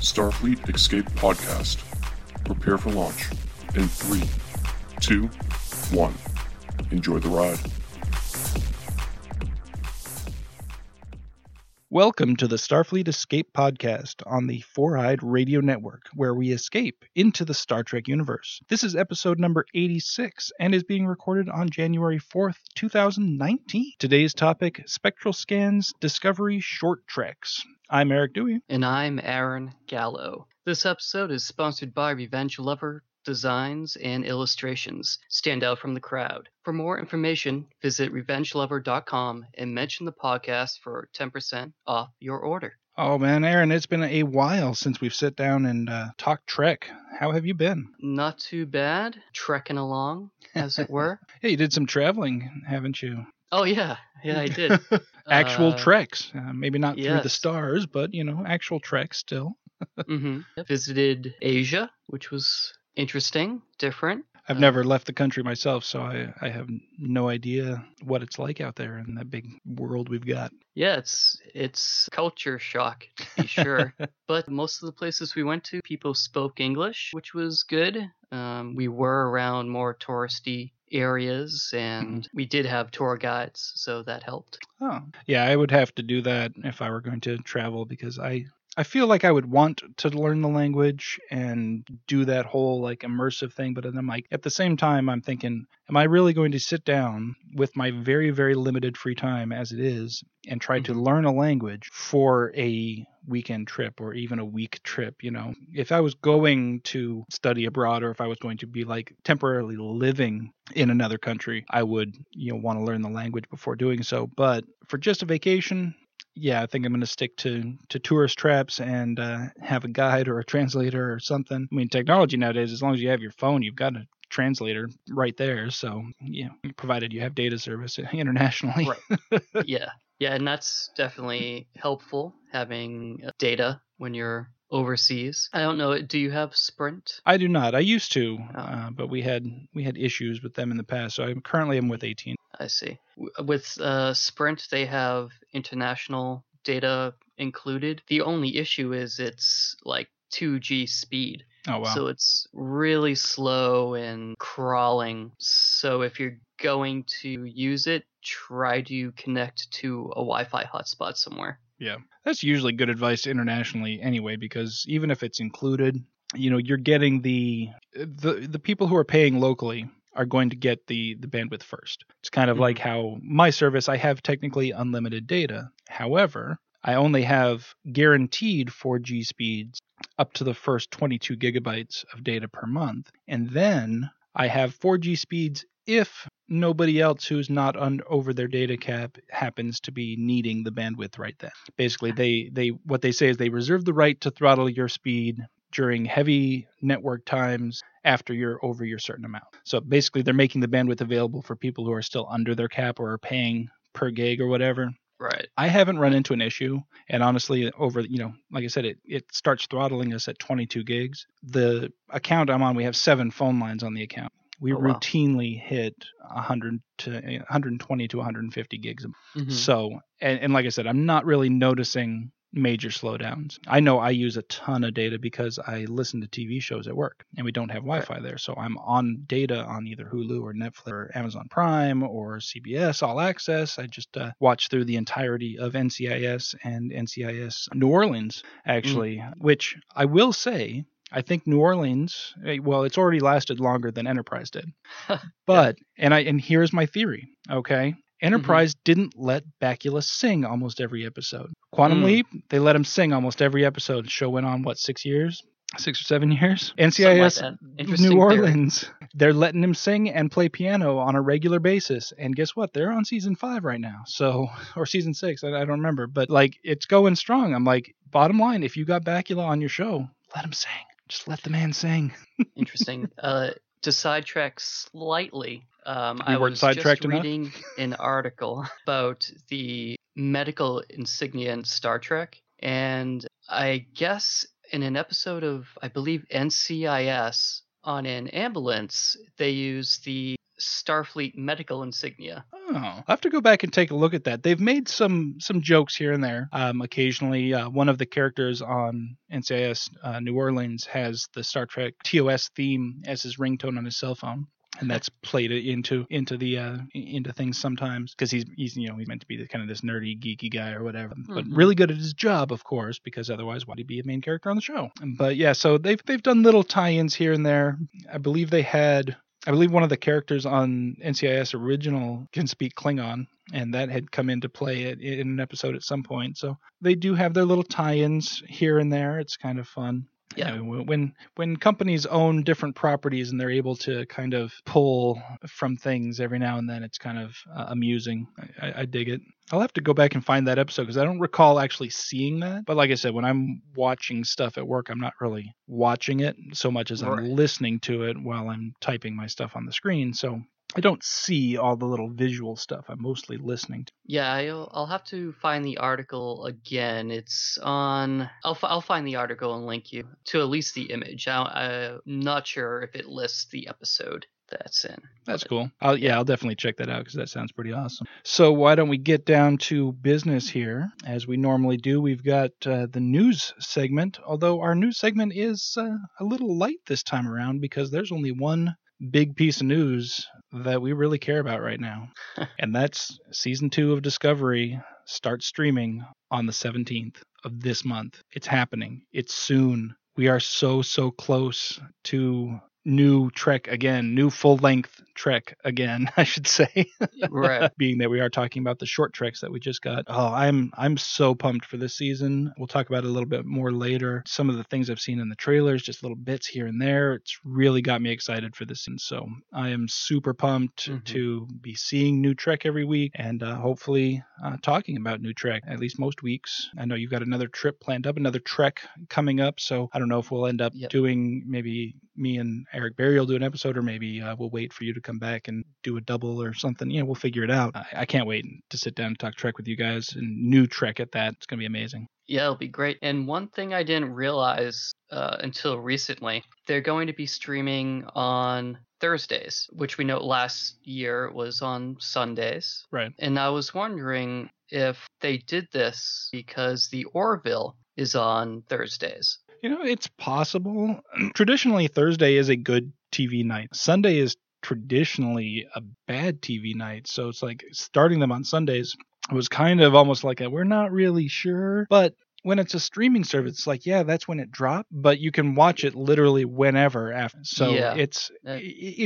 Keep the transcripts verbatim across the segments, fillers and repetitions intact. Starfleet Escape Podcast. Prepare for launch in three, two, one. Enjoy the ride. Welcome to the Starfleet Escape Podcast on the Four-Eyed Radio Network, where we escape into the Star Trek universe. This is episode number eighty-six and is being recorded on January fourth, two thousand nineteen. Today's topic, Spectral Scans, Discovery, Short Treks. I'm Eric Dewey. And I'm Aaron Gallo. This episode is sponsored by RevengeLover dot com. Designs and illustrations stand out from the crowd. For more information, visit Revenge Lover dot com and mention the podcast for ten percent off your order. Oh man, Aaron, it's been a while since we've sat down and uh, talked Trek. How have you been? Not too bad. Trekking along, as it were. Yeah, you did some traveling, haven't you? Oh yeah, yeah, I did. actual uh, treks, uh, maybe not yes. through the stars, but you know, actual treks still. mm-hmm. Visited Asia, which was interesting, different. I've uh, never left the country myself, so I, I have no idea what it's like out there in that big world we've got. Yeah, it's it's culture shock, to be sure. But most of the places we went to, people spoke English, which was good. Um, we were around more touristy areas, and mm-hmm. we did have tour guides, so that helped. Oh, yeah, I would have to do that if I were going to travel, because I... I feel like I would want to learn the language and do that whole like immersive thing. But then I'm like, at the same time, I'm thinking, am I really going to sit down with my very, very limited free time as it is and try mm-hmm. to learn a language for a weekend trip or even a week trip? You know, if I was going to study abroad or if I was going to be like temporarily living in another country, I would, you know, want to learn the language before doing so. But for just a vacation, yeah, I think I'm going to stick to, to tourist traps and uh, have a guide or a translator or something. I mean, technology nowadays, as long as you have your phone, you've got a translator right there. So, yeah, provided you have data service internationally. Right. Yeah. Yeah, and that's definitely helpful, having data when you're overseas. I don't know. Do you have Sprint? I do not. I used to, oh. uh, but we had we had issues with them in the past. So I'm currently I'm with A T and T. I see. With uh, Sprint, they have international data included. The only issue is it's like two G speed. Oh, wow. So it's really slow and crawling. So if you're going to use it, try to connect to a Wi-Fi hotspot somewhere. Yeah, that's usually good advice internationally anyway, because even if it's included, you know, you're getting the the, the people who are paying locally are going to get the, the bandwidth first. It's kind of mm-hmm. like how my service, I have technically unlimited data. However, I only have guaranteed four G speeds up to the first twenty-two gigabytes of data per month. And then I have four G speeds if nobody else who's not un- over their data cap happens to be needing the bandwidth right then. Basically, they, they what they say is they reserve the right to throttle your speed during heavy network times after you're over your certain amount. So basically, they're making the bandwidth available for people who are still under their cap or are paying per gig or whatever. Right. I haven't run into an issue. And honestly, over, you know, like I said, it, it starts throttling us at twenty-two gigs. The account I'm on, we have seven phone lines on the account. We oh, routinely wow. hit one hundred to one hundred twenty to one hundred fifty gigs. Mm-hmm. So, and, and like I said, I'm not really noticing major slowdowns. I know I use a ton of data because I listen to T V shows at work and we don't have Wi-Fi right. there. So I'm on data on either Hulu or Netflix or Amazon Prime or C B S All Access. I just uh, watched through the entirety of N C I S and N C I S New Orleans, actually, mm. which I will say, I think New Orleans, well, it's already lasted longer than Enterprise did. But, and I and here's my theory, okay? Enterprise mm-hmm. didn't let Bakula sing almost every episode. Quantum mm. Leap, they let him sing almost every episode. The show went on, what, six years? Six or seven years? N C I S New Orleans, theory. They're letting him sing and play piano on a regular basis. And guess what? They're on season five right now. So, or season six, I, I don't remember. But, like, it's going strong. I'm like, bottom line, if you got Bakula on your show, let him sing. Just let the man sing. Interesting. Uh, to sidetrack slightly, um, I was just reading enough? an article about the medical insignia in Star Trek. And I guess in an episode of, I believe, N C I S on an ambulance, they use the Starfleet medical insignia. Oh, I'll have to go back and take a look at that. They've made some some jokes here and there. Um, occasionally, uh, one of the characters on N C I S uh, New Orleans has the Star Trek T O S theme as his ringtone on his cell phone. And that's played into into the uh, into things sometimes because he's he's you know he's meant to be the, kind of this nerdy geeky guy or whatever, mm-hmm. but really good at his job, of course, because otherwise why'd he be a main character on the show? But yeah, so they've they've done little tie-ins here and there. I believe they had I believe one of the characters on N C I S original can speak Klingon, and that had come into play at, in an episode at some point. So they do have their little tie-ins here and there. It's kind of fun. Yeah, you know, when when companies own different properties and they're able to kind of pull from things every now and then, it's kind of uh, amusing. I, I, I dig it. I'll have to go back and find that episode because I don't recall actually seeing that. But like I said, when I'm watching stuff at work, I'm not really watching it so much as right. I'm listening to it while I'm typing my stuff on the screen. So I don't see all the little visual stuff. I'm mostly listening to. Yeah, I'll, I'll have to find the article again. It's on... I'll, I'll find the article and link you to at least the image. I, I'm not sure if it lists the episode that's in. That's cool. I'll, yeah, I'll definitely check that out because that sounds pretty awesome. So why don't we get down to business here? As we normally do, we've got uh, the news segment, although our news segment is uh, a little light this time around because there's only one big piece of news that we really care about right now. And that's season two of Discovery starts streaming on the seventeenth of this month. It's happening. It's soon. We are so, so close to new Trek again, new full-length Trek again, I should say. Right. Being that we are talking about the short treks that we just got. Oh, I'm I'm so pumped for this season. We'll talk about it a little bit more later. Some of the things I've seen in the trailers, just little bits here and there. It's really got me excited for this season. So I am super pumped mm-hmm. to be seeing new Trek every week and uh, hopefully uh, talking about new Trek at least most weeks. I know you've got another trip planned up, another trek coming up. So I don't know if we'll end up yep. doing maybe me and Eric Berry will do an episode, or maybe uh, we'll wait for you to come back and do a double or something. You know, we'll figure it out. I, I can't wait to sit down and talk Trek with you guys, and new Trek at that. It's going to be amazing. Yeah, it'll be great. And one thing I didn't realize uh, until recently, they're going to be streaming on Thursdays, which we know last year was on Sundays. Right. And I was wondering if they did this because the Orville is on Thursdays. You know, it's possible. Traditionally, Thursday is a good T V night. Sunday is traditionally a bad T V night. So it's like starting them on Sundays was kind of almost like a, we're not really sure. But when it's a streaming service, it's like, yeah, that's when it dropped. But you can watch it literally whenever after. So yeah. it's it,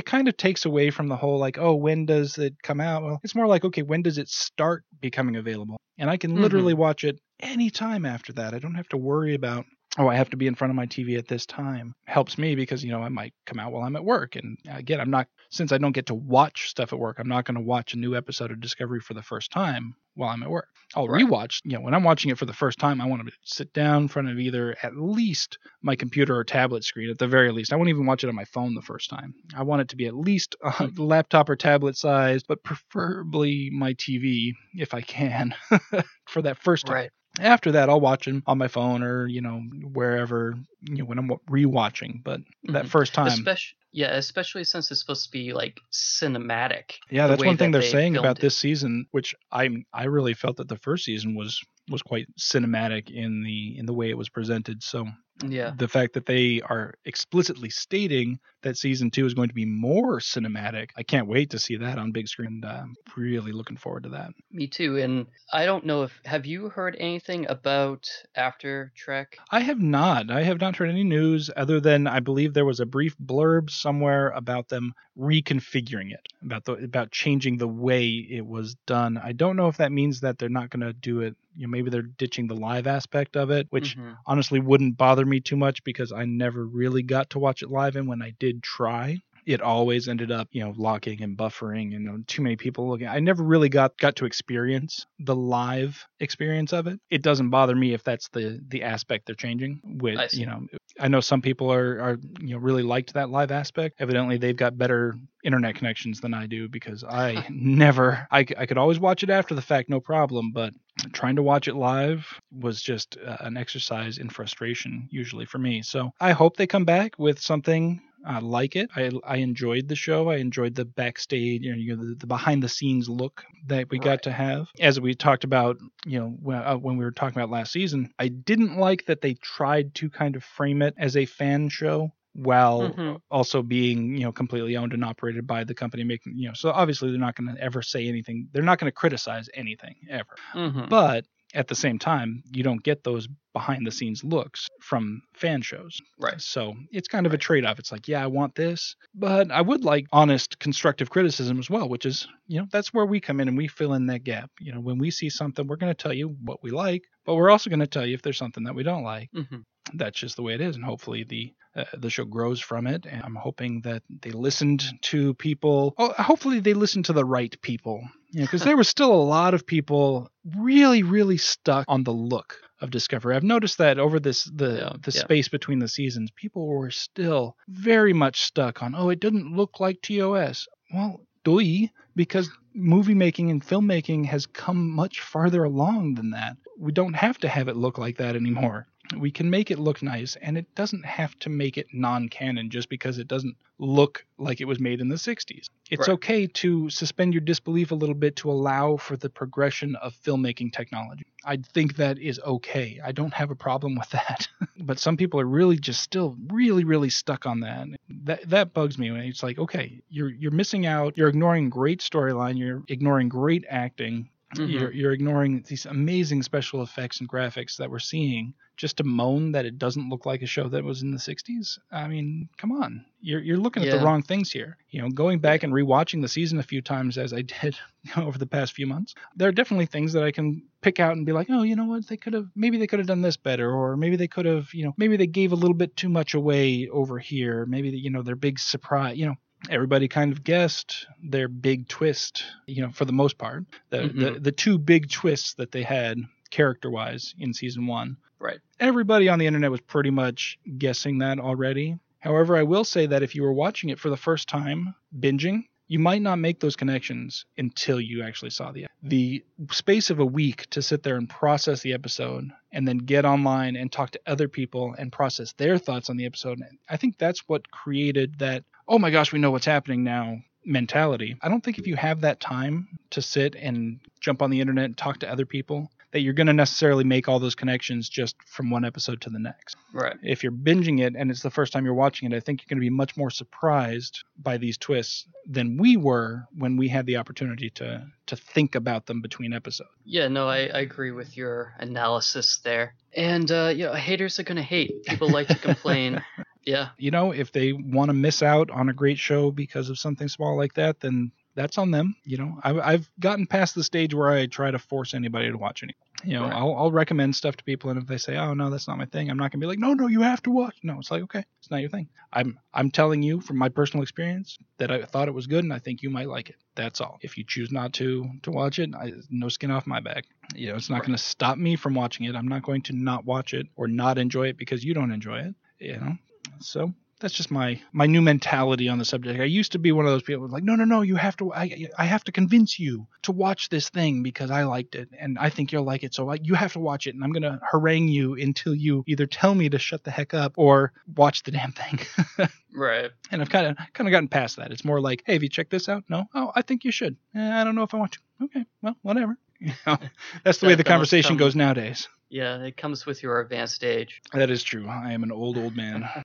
it kind of takes away from the whole like, oh, when does it come out? Well, it's more like, okay, when does it start becoming available? And I can literally mm-hmm. watch it anytime after that. I don't have to worry about, oh, I have to be in front of my T V at this time. Helps me because, you know, I might come out while I'm at work. And again, I'm not, since I don't get to watch stuff at work, I'm not going to watch a new episode of Discovery for the first time while I'm at work. I'll right. rewatch. You know, when I'm watching it for the first time, I want to sit down in front of either at least my computer or tablet screen at the very least. I won't even watch it on my phone the first time. I want it to be at least uh, laptop or tablet sized, but preferably my T V if I can for that first time. Right. After that, I'll watch them on my phone or, you know, wherever, you know, when I'm rewatching. But that mm-hmm. first time. Especially, yeah, especially since it's supposed to be like cinematic. Yeah, that's one thing they're saying about this season, which I'm I really felt that the first season was was quite cinematic in the in the way it was presented. So yeah, the fact that they are explicitly stating that season two is going to be more cinematic, I can't wait to see that on big screen. I'm really looking forward to that. Me too. And I don't know if, have you heard anything about After Trek? I have not. I have not heard any news other than I believe there was a brief blurb somewhere about them reconfiguring it, about the, about changing the way it was done. I don't know if that means that they're not going to do it. You know, maybe they're ditching the live aspect of it, which mm-hmm. honestly wouldn't bother me too much because I never really got to watch it live. And when I did try, it always ended up, you know, locking and buffering and you know, too many people looking. I never really got, got to experience the live experience of it. It doesn't bother me if that's the, the aspect they're changing with, you know, I know some people are, are, you know, really liked that live aspect. Evidently they've got better internet connections than I do because I never, I, I could always watch it after the fact, no problem. But trying to watch it live was just uh, an exercise in frustration usually for me. So I hope they come back with something I like it. I I enjoyed the show. I enjoyed the backstage, you know, you know the, the behind the scenes look that we right. got to have. As we talked about, you know, when, uh, when we were talking about last season, I didn't like that they tried to kind of frame it as a fan show while mm-hmm. also being, you know, completely owned and operated by the company making, you know, so obviously they're not going to ever say anything. They're not going to criticize anything ever. Mm-hmm. But at the same time, you don't get those behind the scenes looks from fan shows. Right. So it's kind of right. a trade-off. It's like, yeah, I want this, but I would like honest, constructive criticism as well, which is, you know, that's where we come in and we fill in that gap. You know, when we see something, we're going to tell you what we like, but we're also going to tell you if there's something that we don't like. Mm-hmm. That's just the way it is. And hopefully the uh, the show grows from it. And I'm hoping that they listened to people. Oh, hopefully they listened to the right people. Yeah, because there was still a lot of people really, really stuck on the look of Discovery. I've noticed that over this the yeah, the yeah. space between the seasons, people were still very much stuck on, oh, it doesn't look like T O S. Well, doy, because movie making and filmmaking has come much farther along than that. We don't have to have it look like that anymore. We can make it look nice, and it doesn't have to make it non-canon just because it doesn't look like it was made in the sixties. It's right. okay to suspend your disbelief a little bit to allow for the progression of filmmaking technology. I think that is okay. I don't have a problem with that. But some people are really just still really, really stuck on that. That that bugs me. When it's like, okay, you're you're missing out. You're ignoring great storyline. You're ignoring great acting. Mm-hmm. You're, you're ignoring these amazing special effects and graphics that we're seeing just to moan that it doesn't look like a show that was in the sixties. I mean, come on. You're you're looking yeah. at the wrong things here. You know, going back and rewatching the season a few times as I did over the past few months, there are definitely things that I can pick out and be like, oh, you know what? They could have, maybe they could have done this better, or maybe they could have, you know, maybe they gave a little bit too much away over here. Maybe, you know, their big surprise, you know. Everybody kind of guessed their big twist, you know, for the most part. The, mm-hmm. the the two big twists that they had character-wise in season one. Right. Everybody on the internet was pretty much guessing that already. However, I will say that if you were watching it for the first time, binging, you might not make those connections until you actually saw the episode. The space of a week to sit there and process the episode and then get online and talk to other people and process their thoughts on the episode. I think that's what created that, oh my gosh, we know what's happening now mentality. I don't think if you have that time to sit and jump on the internet and talk to other people, that you're going to necessarily make all those connections just from one episode to the next. Right. If you're binging it and it's the first time you're watching it, I think you're going to be much more surprised by these twists than we were when we had the opportunity to to think about them between episodes. Yeah, no, I, I agree with your analysis there. And, uh, you know, haters are going to hate. People like to complain. Yeah. You know, if they want to miss out on a great show because of something small like that, then that's on them. You know, I've, I've gotten past the stage where I try to force anybody to watch anything. You know, right. I'll, I'll recommend stuff to people. And if they say, oh, no, that's not my thing, I'm not going to be like, no, no, you have to watch. No, it's like, OK, it's not your thing. I'm I'm telling you from my personal experience that I thought it was good and I think you might like it. That's all. If you choose not to to watch it, I, no skin off my back. You know, it's not right. going to stop me from watching it. I'm not going to not watch it or not enjoy it because you don't enjoy it. You know, so that's just my, my new mentality on the subject. I used to be one of those people like, no, no, no, you have to, I I have to convince you to watch this thing because I liked it and I think you'll like it. So I, you have to watch it and I'm going to harangue you until you either tell me to shut the heck up or watch the damn thing. Right. And I've kind of kind of gotten past that. It's more like, hey, have you checked this out? No. Oh, I think you should. Eh, I don't know if I want to. Okay, well, whatever. You know, that's the that way the conversation goes nowadays. Yeah, it comes with your advanced age. That is true. I am an old, old man. I'll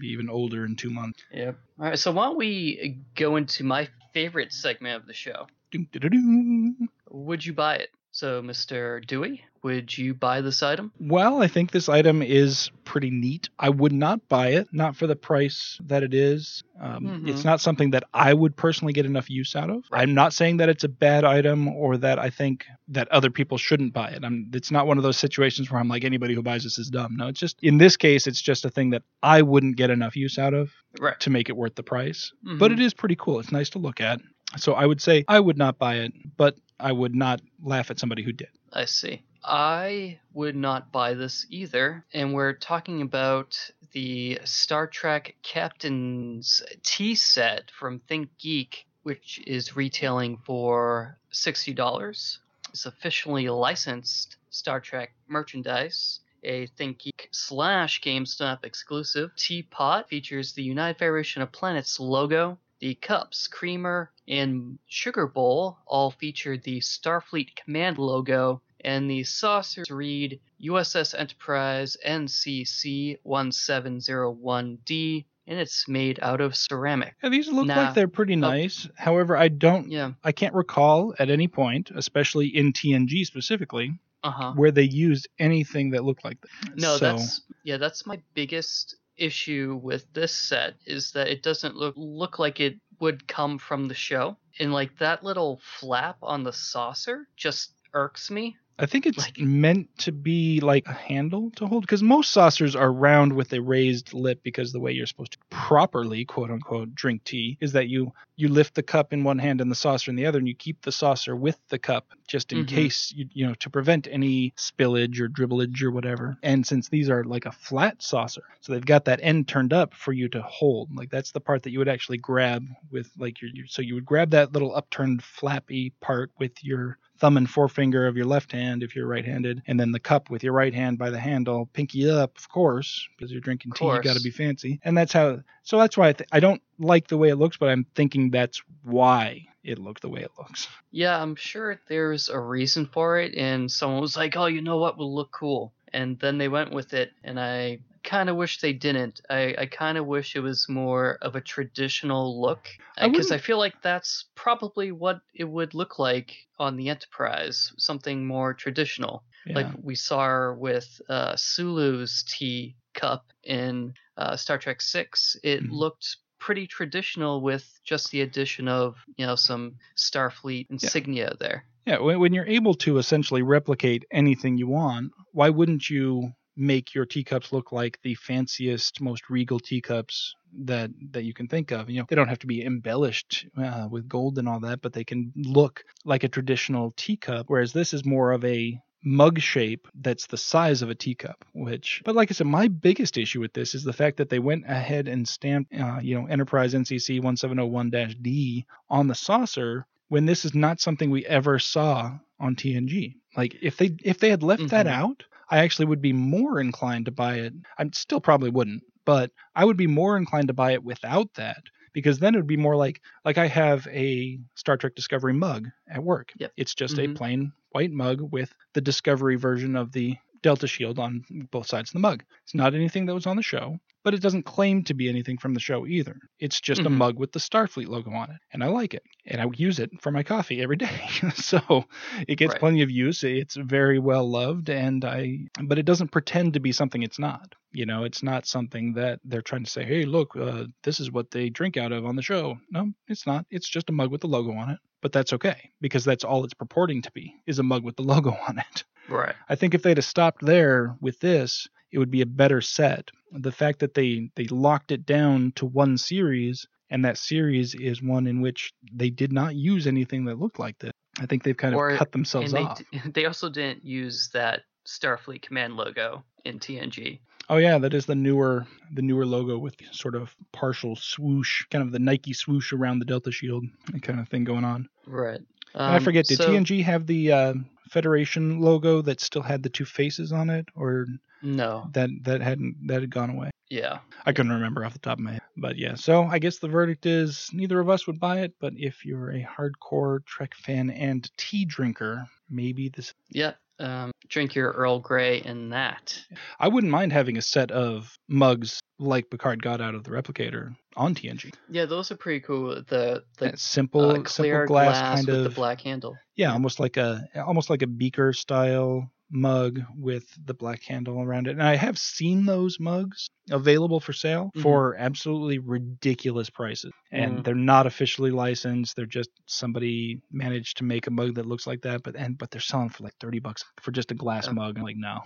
be even older in two months. Yep. All right, so why don't we go into my favorite segment of the show? Dun, dun, dun, dun. Would you buy it? So, Mister Dewey, would you buy this item? Well, I think this item is pretty neat. I would not buy it, not for the price that it is. Um, mm-hmm. It's not something that I would personally get enough use out of. Right. I'm not saying that it's a bad item or that I think that other people shouldn't buy it. I'm, it's not one of those situations where I'm like, anybody who buys this is dumb. No, it's just, in this case, it's just a thing that I wouldn't get enough use out of right. to make it worth the price. Mm-hmm. But it is pretty cool. It's nice to look at. So I would say I would not buy it, but I would not laugh at somebody who did. I see. I would not buy this either. And we're talking about the Star Trek Captain's tea set from Think Geek, which is retailing for sixty dollars. It's officially licensed Star Trek merchandise. a ThinkGeek slash GameStop exclusive. Teapot features the United Federation of Planets logo. The cups, creamer, and sugar bowl all feature the Starfleet Command logo, and the saucers read U S S Enterprise N C C one seven zero one D, and it's made out of ceramic. Yeah, these look nah. like they're pretty nice. Oh. However, I don't, yeah. I can't recall at any point, especially in T N G specifically, uh-huh. where they used anything that looked like that. No, so. that's yeah, that's my biggest issue with this set, is that it doesn't look look like it would come from the show, and like that little flap on the saucer just irks me. I think it's like, meant to be like a handle to hold, because most saucers are round with a raised lip, because the way you're supposed to properly, quote unquote, drink tea is that you you lift the cup in one hand and the saucer in the other, and you keep the saucer with the cup just in mm-hmm. case, you, you know, to prevent any spillage or dribblage or whatever. And since these are like a flat saucer, so they've got that end turned up for you to hold. Like that's the part that you would actually grab with like your, your so you would grab that little upturned flappy part with your thumb and forefinger of your left hand if you're right-handed, and then the cup with your right hand by the handle, pinky up, of course, because you're drinking tea, you got to be fancy. And that's how, so that's why I, th- I don't like the way it looks, but I'm thinking that's why it looked the way it looks. Yeah, I'm sure there's a reason for it, and someone was like, oh, you know what will look cool? And then they went with it, and I kind of wish they didn't. I, I kind of wish it was more of a traditional look, because I, I feel like that's probably what it would look like on the Enterprise, something more traditional. Yeah. Like we saw with uh, Sulu's tea cup in uh, Star Trek six. It mm-hmm. looked pretty traditional with just the addition of, you know, some Starfleet insignia yeah. there. Yeah, when you're able to essentially replicate anything you want, why wouldn't you make your teacups look like the fanciest, most regal teacups that that you can think of? You know, they don't have to be embellished uh, with gold and all that, but they can look like a traditional teacup, whereas this is more of a mug shape that's the size of a teacup, which, but like I said, my biggest issue with this is the fact that they went ahead and stamped, uh, you know, Enterprise N C C one seven zero one D on the saucer, when this is not something we ever saw on T N G. Like if they if they had left mm-hmm. that out, I actually would be more inclined to buy it. I still probably wouldn't, but I would be more inclined to buy it without that, because then it would be more like, like I have a Star Trek Discovery mug at work. Yep. It's just mm-hmm. a plain white mug with the Discovery version of the Delta Shield on both sides of the mug. It's not anything that was on the show, but it doesn't claim to be anything from the show either. It's just mm-hmm. a mug with the Starfleet logo on it, and I like it, and I use it for my coffee every day. So it gets right. plenty of use. It's very well loved, and I. But it doesn't pretend to be something it's not. You know, it's not something that they're trying to say, hey, look, uh, this is what they drink out of on the show. No, it's not. It's just a mug with the logo on it, but that's okay, because that's all it's purporting to be, is a mug with the logo on it. Right. I think if they'd have stopped there with this, it would be a better set. The fact that they, they locked it down to one series, and that series is one in which they did not use anything that looked like this. I think they've kind or, of cut themselves and they, off. They also didn't use that Starfleet Command logo in T N G. Oh yeah, that is the newer the newer logo with sort of partial swoosh, kind of the Nike swoosh around the Delta Shield, that kind of thing going on. Right. Um, I forget, did so, T N G have the uh, Federation logo that still had the two faces on it, or no? That that hadn't that had gone away. Yeah, I couldn't remember off the top of my head, but yeah. So I guess the verdict is neither of us would buy it, but if you're a hardcore Trek fan and tea drinker, maybe this. Yeah. Um, drink your Earl Grey in that. I wouldn't mind having a set of mugs like Picard got out of the replicator on T N G. Yeah, those are pretty cool. The, the that simple, uh, clear simple glass, glass kind with of the black handle. Yeah, almost like a almost like a beaker style mug with the black handle around it. And I have seen those mugs available for sale mm-hmm. for absolutely ridiculous prices. And mm-hmm. they're not officially licensed. They're just somebody managed to make a mug that looks like that, but and but they're selling for like thirty bucks for just a glass okay. mug. I'm like, no.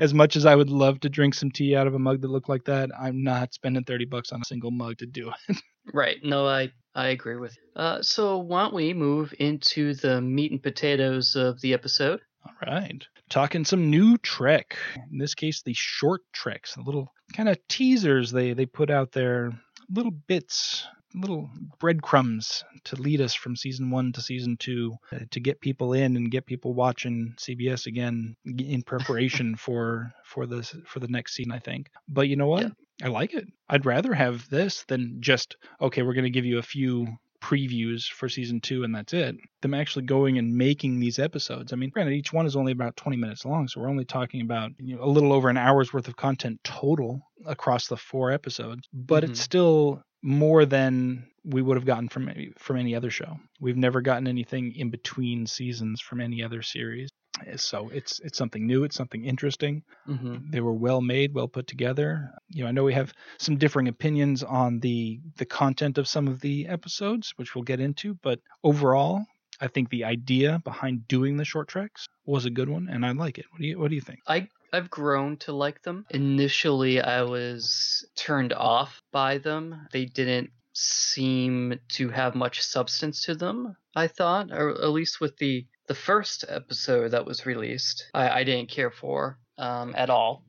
As much as I would love to drink some tea out of a mug that looked like that, I'm not spending thirty bucks on a single mug to do it. Right. No, I I agree with you. Uh, so why don't we move into the meat and potatoes of the episode? All right. Talking some new Trek. In this case, the Short Treks, the little kind of teasers they, they put out there, little bits little breadcrumbs to lead us from season one to season two uh, to get people in and get people watching C B S again in preparation for for the for the next season, I think. But you know what? Yeah. I like it. I'd rather have this than just, okay, we're going to give you a few previews for season two and that's it. Them actually going and making these episodes. I mean, granted, each one is only about twenty minutes long, so we're only talking about you know, a little over an hour's worth of content total across the four episodes, but mm-hmm. it's still more than we would have gotten from from any other show. We've never gotten anything in between seasons from any other series. So it's it's something new. It's something interesting. Mm-hmm. They were well made, well put together. You know, I know we have some differing opinions on the the content of some of the episodes, which we'll get into. But overall, I think the idea behind doing the short treks was a good one, and I like it. What do you What do you think? I I've grown to like them. Initially, I was turned off by them. They didn't seem to have much substance to them, I thought, or at least with the, the first episode that was released, I, I didn't care for um, at all.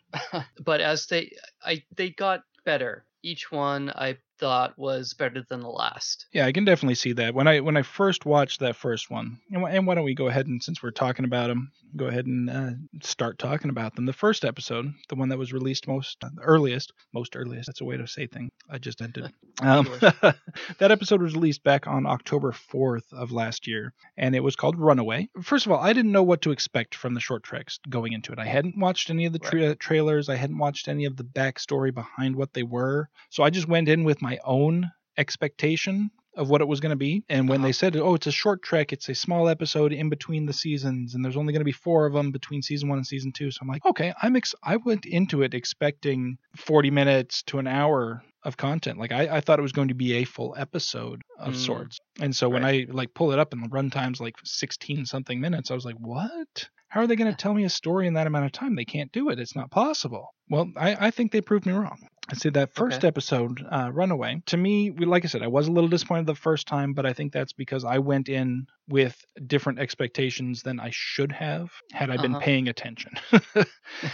But as they I they got better. Each one I thought was better than the last. Yeah, I can definitely see that. When I when I first watched that first one, and, and why don't we go ahead and, since we're talking about them, go ahead and uh, start talking about them. The first episode, the one that was released most uh, earliest, most earliest, that's a way to say things. I just ended. Um, that episode was released back on October fourth of last year, and it was called Runaway. First of all, I didn't know what to expect from the short treks going into it. I hadn't watched any of the tra- right. trailers. I hadn't watched any of the backstory behind what they were. So I just went in with my own expectation of what it was going to be. And when uh-huh. they said, oh, it's a short trek, it's a small episode in between the seasons, and there's only going to be four of them between season one and season two. So I'm like, okay, I'm ex- I went into it expecting forty minutes to an hour of content. Like I, I thought it was going to be a full episode of mm. sorts. And so right. when I like pull it up and the runtime's like sixteen something minutes, I was like, what? How are they going to tell me a story in that amount of time? They can't do it. It's not possible. Well, I, I think they proved me wrong. I see that first okay. episode, uh, Runaway, to me, we, like I said, I was a little disappointed the first time, but I think that's because I went in with different expectations than I should have had I been uh-huh. paying attention.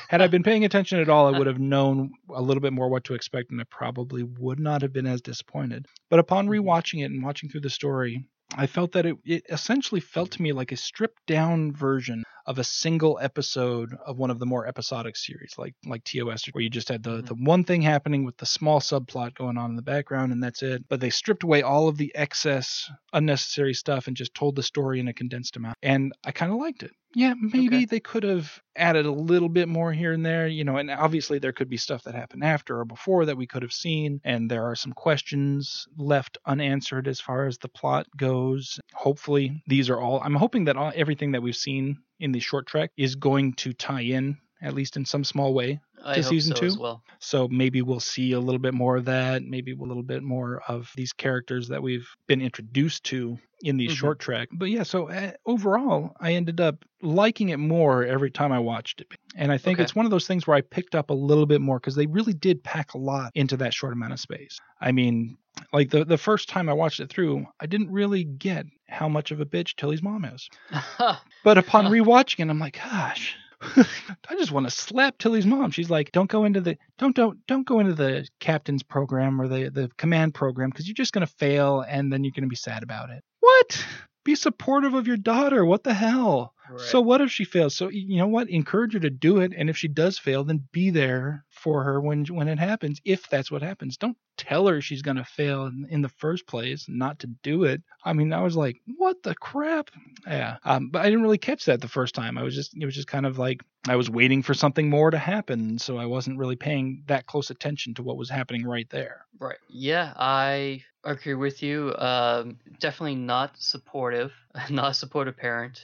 Had I been paying attention at all, I would have known a little bit more what to expect, and I probably would not have been as disappointed. But upon rewatching it and watching through the story, I felt that it, it essentially felt to me like a stripped down version of a single episode of one of the more episodic series, like like T O S, where you just had the, the one thing happening with the small subplot going on in the background, and that's it. But they stripped away all of the excess, unnecessary stuff and just told the story in a condensed amount. And I kind of liked it. Yeah, maybe okay. they could have added a little bit more here and there, you know, and obviously there could be stuff that happened after or before that we could have seen, and there are some questions left unanswered as far as the plot goes. Hopefully these are all, I'm hoping that all, everything that we've seen in the short trek is going to tie in, at least in some small way, to I season hope so two. As well. So maybe we'll see a little bit more of that, maybe a little bit more of these characters that we've been introduced to in these mm-hmm. short trek. But yeah, so uh, overall, I ended up liking it more every time I watched it. And I think okay. it's one of those things where I picked up a little bit more because they really did pack a lot into that short amount of space. I mean, like the, the first time I watched it through, I didn't really get how much of a bitch Tilly's mom is. But upon rewatching it, I'm like, gosh, I just want to slap Tilly's mom. She's like, don't go into the don't don't don't go into the captain's program or the, the command program because you're just going to fail and then you're going to be sad about it. What? Be supportive of your daughter. What the hell? Right. So what if she fails? So you know what? Encourage her to do it. And if she does fail, then be there for her when when it happens, if that's what happens. Don't tell her she's going to fail in, in the first place, not to do it. I mean, I was like, what the crap? Yeah. Um, but I didn't really catch that the first time. I was just, it was just kind of like I was waiting for something more to happen. So I wasn't really paying that close attention to what was happening right there. Right. Yeah, I agree with you. Um, definitely not supportive, not a supportive parent,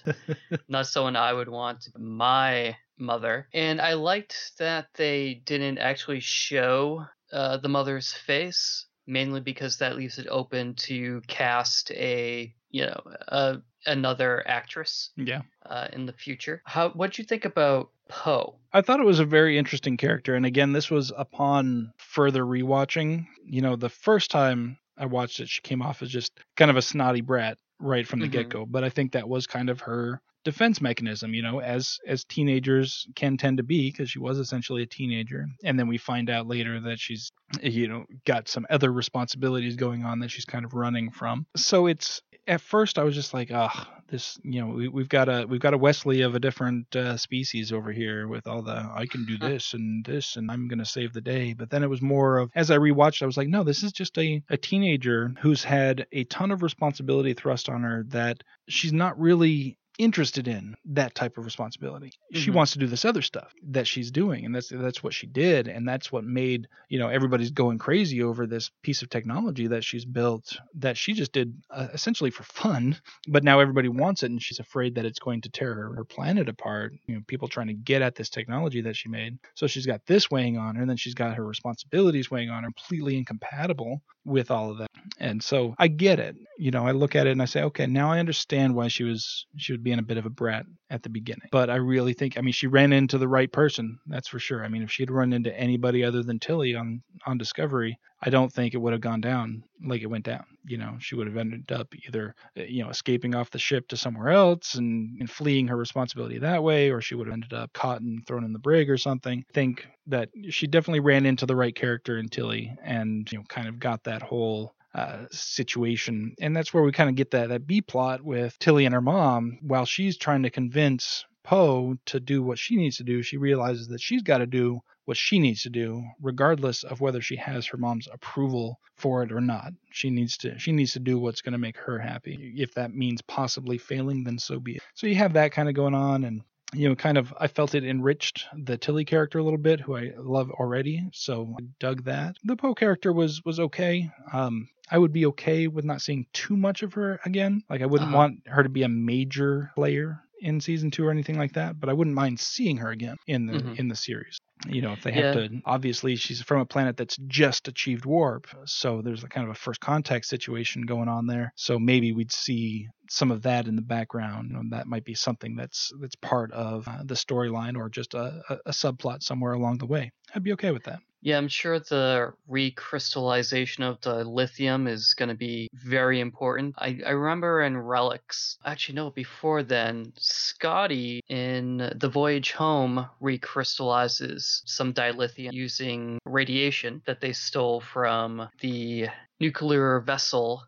not someone I would want my mother. And I liked that they didn't actually show Uh, the mother's face, mainly because that leaves it open to cast a, you know, a, another actress yeah. uh, in the future. How, what'd you think about Poe? I thought it was a very interesting character. And again, this was upon further rewatching. You know, the first time I watched it, she came off as just kind of a snotty brat right from the mm-hmm. get-go. But I think that was kind of her defense mechanism, you know, as as teenagers can tend to be, because she was essentially a teenager. And then we find out later that she's, you know, got some other responsibilities going on that she's kind of running from. So it's, at first I was just like, ah, oh, this, you know, we, we've got a, we've got a Wesley of a different uh, species over here with all the, I can do this and this and I'm going to save the day. But then it was more of, as I rewatched, I was like, no, this is just a, a teenager who's had a ton of responsibility thrust on her that she's not really interested in that type of responsibility. Mm-hmm. She wants to do this other stuff that she's doing, and that's that's what she did, and that's what made, you know, everybody's going crazy over this piece of technology that she's built that she just did uh, essentially for fun, but now everybody wants it, and she's afraid that it's going to tear her, her planet apart. You know, people trying to get at this technology that she made. So she's got this weighing on her, and then she's got her responsibilities weighing on her, completely incompatible with all of that. And so I get it. You know, I look at it and I say, okay, now I understand why she was she would be in a bit of a brat at the beginning. But I really think, I mean, she ran into the right person, that's for sure. I mean, if she'd run into anybody other than Tilly on, on Discovery, I don't think it would have gone down like it went down. You know, she would have ended up either, you know, escaping off the ship to somewhere else and, and fleeing her responsibility that way, or she would have ended up caught and thrown in the brig or something. I think that she definitely ran into the right character in Tilly and, you know, kind of got that whole Uh, situation. And that's where we kind of get that, that B plot with Tilly and her mom. While she's trying to convince Poe to do what she needs to do, she realizes that she's got to do what she needs to do, regardless of whether she has her mom's approval for it or not. She needs to she needs to do what's going to make her happy. If that means possibly failing, then so be it. So you have that kind of going on, and you know, kind of, I felt it enriched the Tilly character a little bit, who I love already, so I dug that. The Poe character was was okay. Um, I would be okay with not seeing too much of her again. Like, I wouldn't uh-huh. want her to be a major player in season two or anything like that, but I wouldn't mind seeing her again in the mm-hmm. in the series. You know, if they have yeah. to, obviously she's from a planet that's just achieved warp, so there's a kind of a first contact situation going on there. So maybe we'd see some of that in the background. You know, that might be something that's that's part of uh, the storyline, or just a, a, a subplot somewhere along the way. I'd be okay with that. Yeah, I'm sure the recrystallization of the lithium is going to be very important. I, I remember in Relics, actually no, before then, Scotty in The Voyage Home recrystallizes some dilithium using radiation that they stole from the nuclear vessel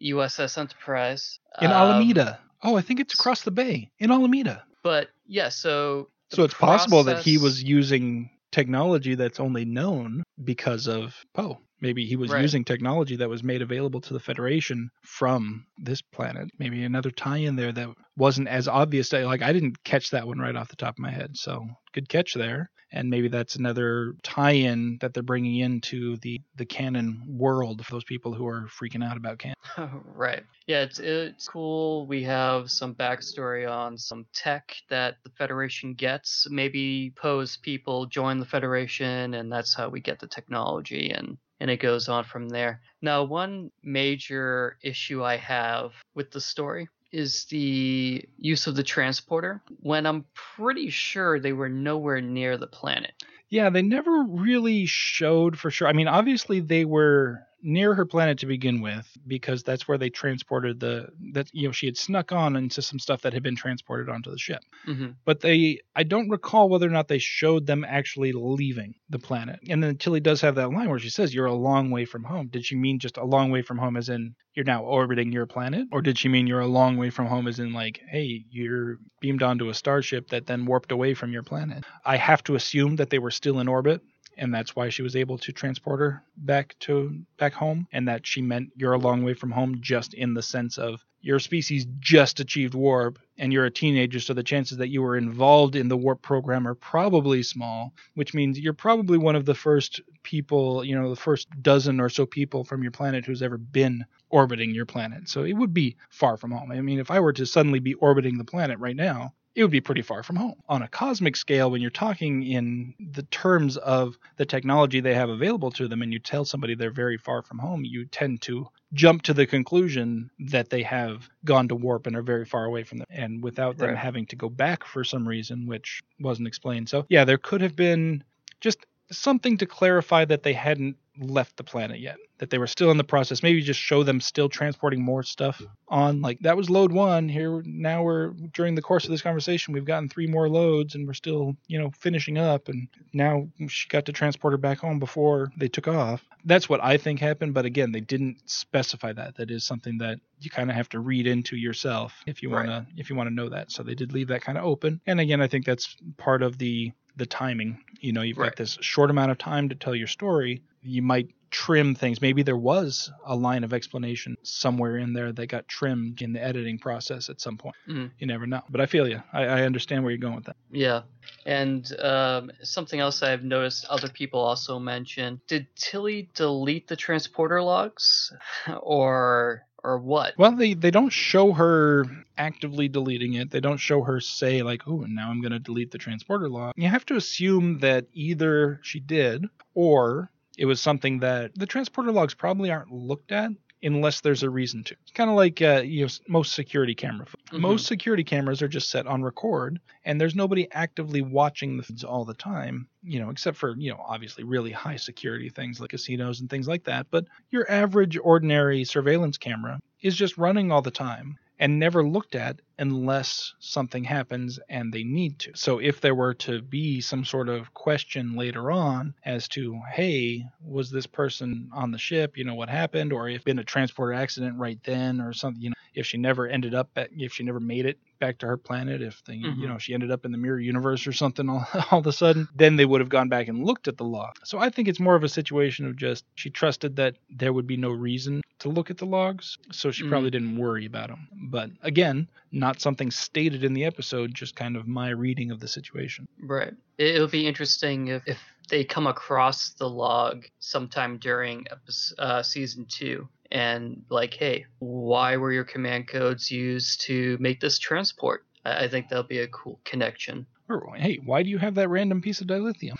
U S S Enterprise. In Alameda. Um, oh, I think it's across the bay in Alameda. But yeah, so... So it's process... possible that he was using technology that's only known because of Poe. Maybe he was right. using technology that was made available to the Federation from this planet. Maybe another tie-in there that wasn't as obvious. Like, I didn't catch that one right off the top of my head. So good catch there. And maybe that's another tie-in that they're bringing into the, the canon world for those people who are freaking out about canon. Oh, right. Yeah, it's, it's cool. We have some backstory on some tech that the Federation gets. Maybe Poe's people join the Federation, and that's how we get the technology, and, and it goes on from there. Now, one major issue I have with the story is the use of the transporter, when I'm pretty sure they were nowhere near the planet. Yeah, they never really showed for sure. I mean, obviously they were near her planet to begin with, because that's where they transported the, that, you know, she had snuck on into some stuff that had been transported onto the ship. Mm-hmm. But they, I don't recall whether or not they showed them actually leaving the planet. And then Tilly does have that line where she says, "You're a long way from home." Did she mean just a long way from home as in you're now orbiting your planet? Or did she mean you're a long way from home as in like, hey, you're beamed onto a starship that then warped away from your planet? I have to assume that they were still in orbit, and that's why she was able to transport her back to back home, and that she meant you're a long way from home just in the sense of your species just achieved warp and you're a teenager, so the chances that you were involved in the warp program are probably small, which means you're probably one of the first people, you know, the first dozen or so people from your planet who's ever been orbiting your planet. So it would be far from home. I mean, if I were to suddenly be orbiting the planet right now, it would be pretty far from home. On a cosmic scale, when you're talking in the terms of the technology they have available to them, and you tell somebody they're very far from home, you tend to jump to the conclusion that they have gone to warp and are very far away from them, and without them right. having to go back for some reason, which wasn't explained. So yeah, there could have been just something to clarify that they hadn't left the planet yet, that they were still in the process. Maybe just show them still transporting more stuff on, like, that was load one here. Now we're, during the course of this conversation, we've gotten three more loads and we're still, you know, finishing up. And now she got to transport her back home before they took off. That's what I think happened. But again, they didn't specify that. That is something that you kind of have to read into yourself if you want to, if you want to know that. So they did leave that kind of open. And again, I think that's part of the, the timing. You know, you've right. got this short amount of time to tell your story. You might trim things. Maybe there was a line of explanation somewhere in there that got trimmed in the editing process at some point. Mm. You never know. But I feel you. I, I understand where you're going with that. Yeah. And um, something else I've noticed other people also mention. Did Tilly delete the transporter logs or... or what? Well, they, they don't show her actively deleting it. They don't show her say like, oh, now I'm going to delete the transporter log. You have to assume that either she did or it was something that the transporter logs probably aren't looked at unless there's a reason to. It's kind of like uh, you know, most security camera. Mm-hmm. Most security cameras are just set on record and there's nobody actively watching the feeds all the time, you know, except for, you know, obviously really high security things like casinos and things like that. But your average ordinary surveillance camera is just running all the time and never looked at unless something happens and they need to. So if there were to be some sort of question later on as to, hey, was this person on the ship? You know, what happened? Or if been a transporter accident right then or something, you know, if she never ended up, at, if she never made it back to her planet, if they, mm-hmm. you know, she ended up in the mirror universe or something all, all of a sudden, then they would have gone back and looked at the log. So I think it's more of a situation of just she trusted that there would be no reason to look at the logs, so she mm-hmm. probably didn't worry about them. But again, not something stated in the episode, just kind of my reading of the situation. Right. It'll be interesting if, if they come across the log sometime during episode, uh, season two. And like, hey, why were your command codes used to make this transport? I think that'll be a cool connection. Or, hey, why do you have that random piece of dilithium?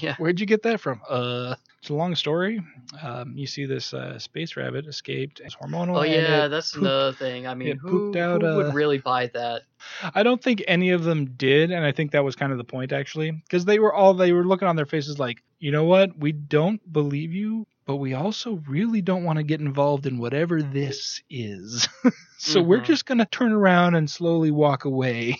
Yeah. Where'd you get that from? Uh, it's a long story. Um, you see this uh, space rabbit escaped. It's hormonal. Oh, yeah, that's pooped. Another thing. I mean, who, who out, uh... would really buy that? I don't think any of them did, and I think that was kind of the point, actually. Because they were all, they were looking on their faces like, you know what? We don't believe you. But we also really don't want to get involved in whatever this is. So mm-hmm. we're just going to turn around and slowly walk away.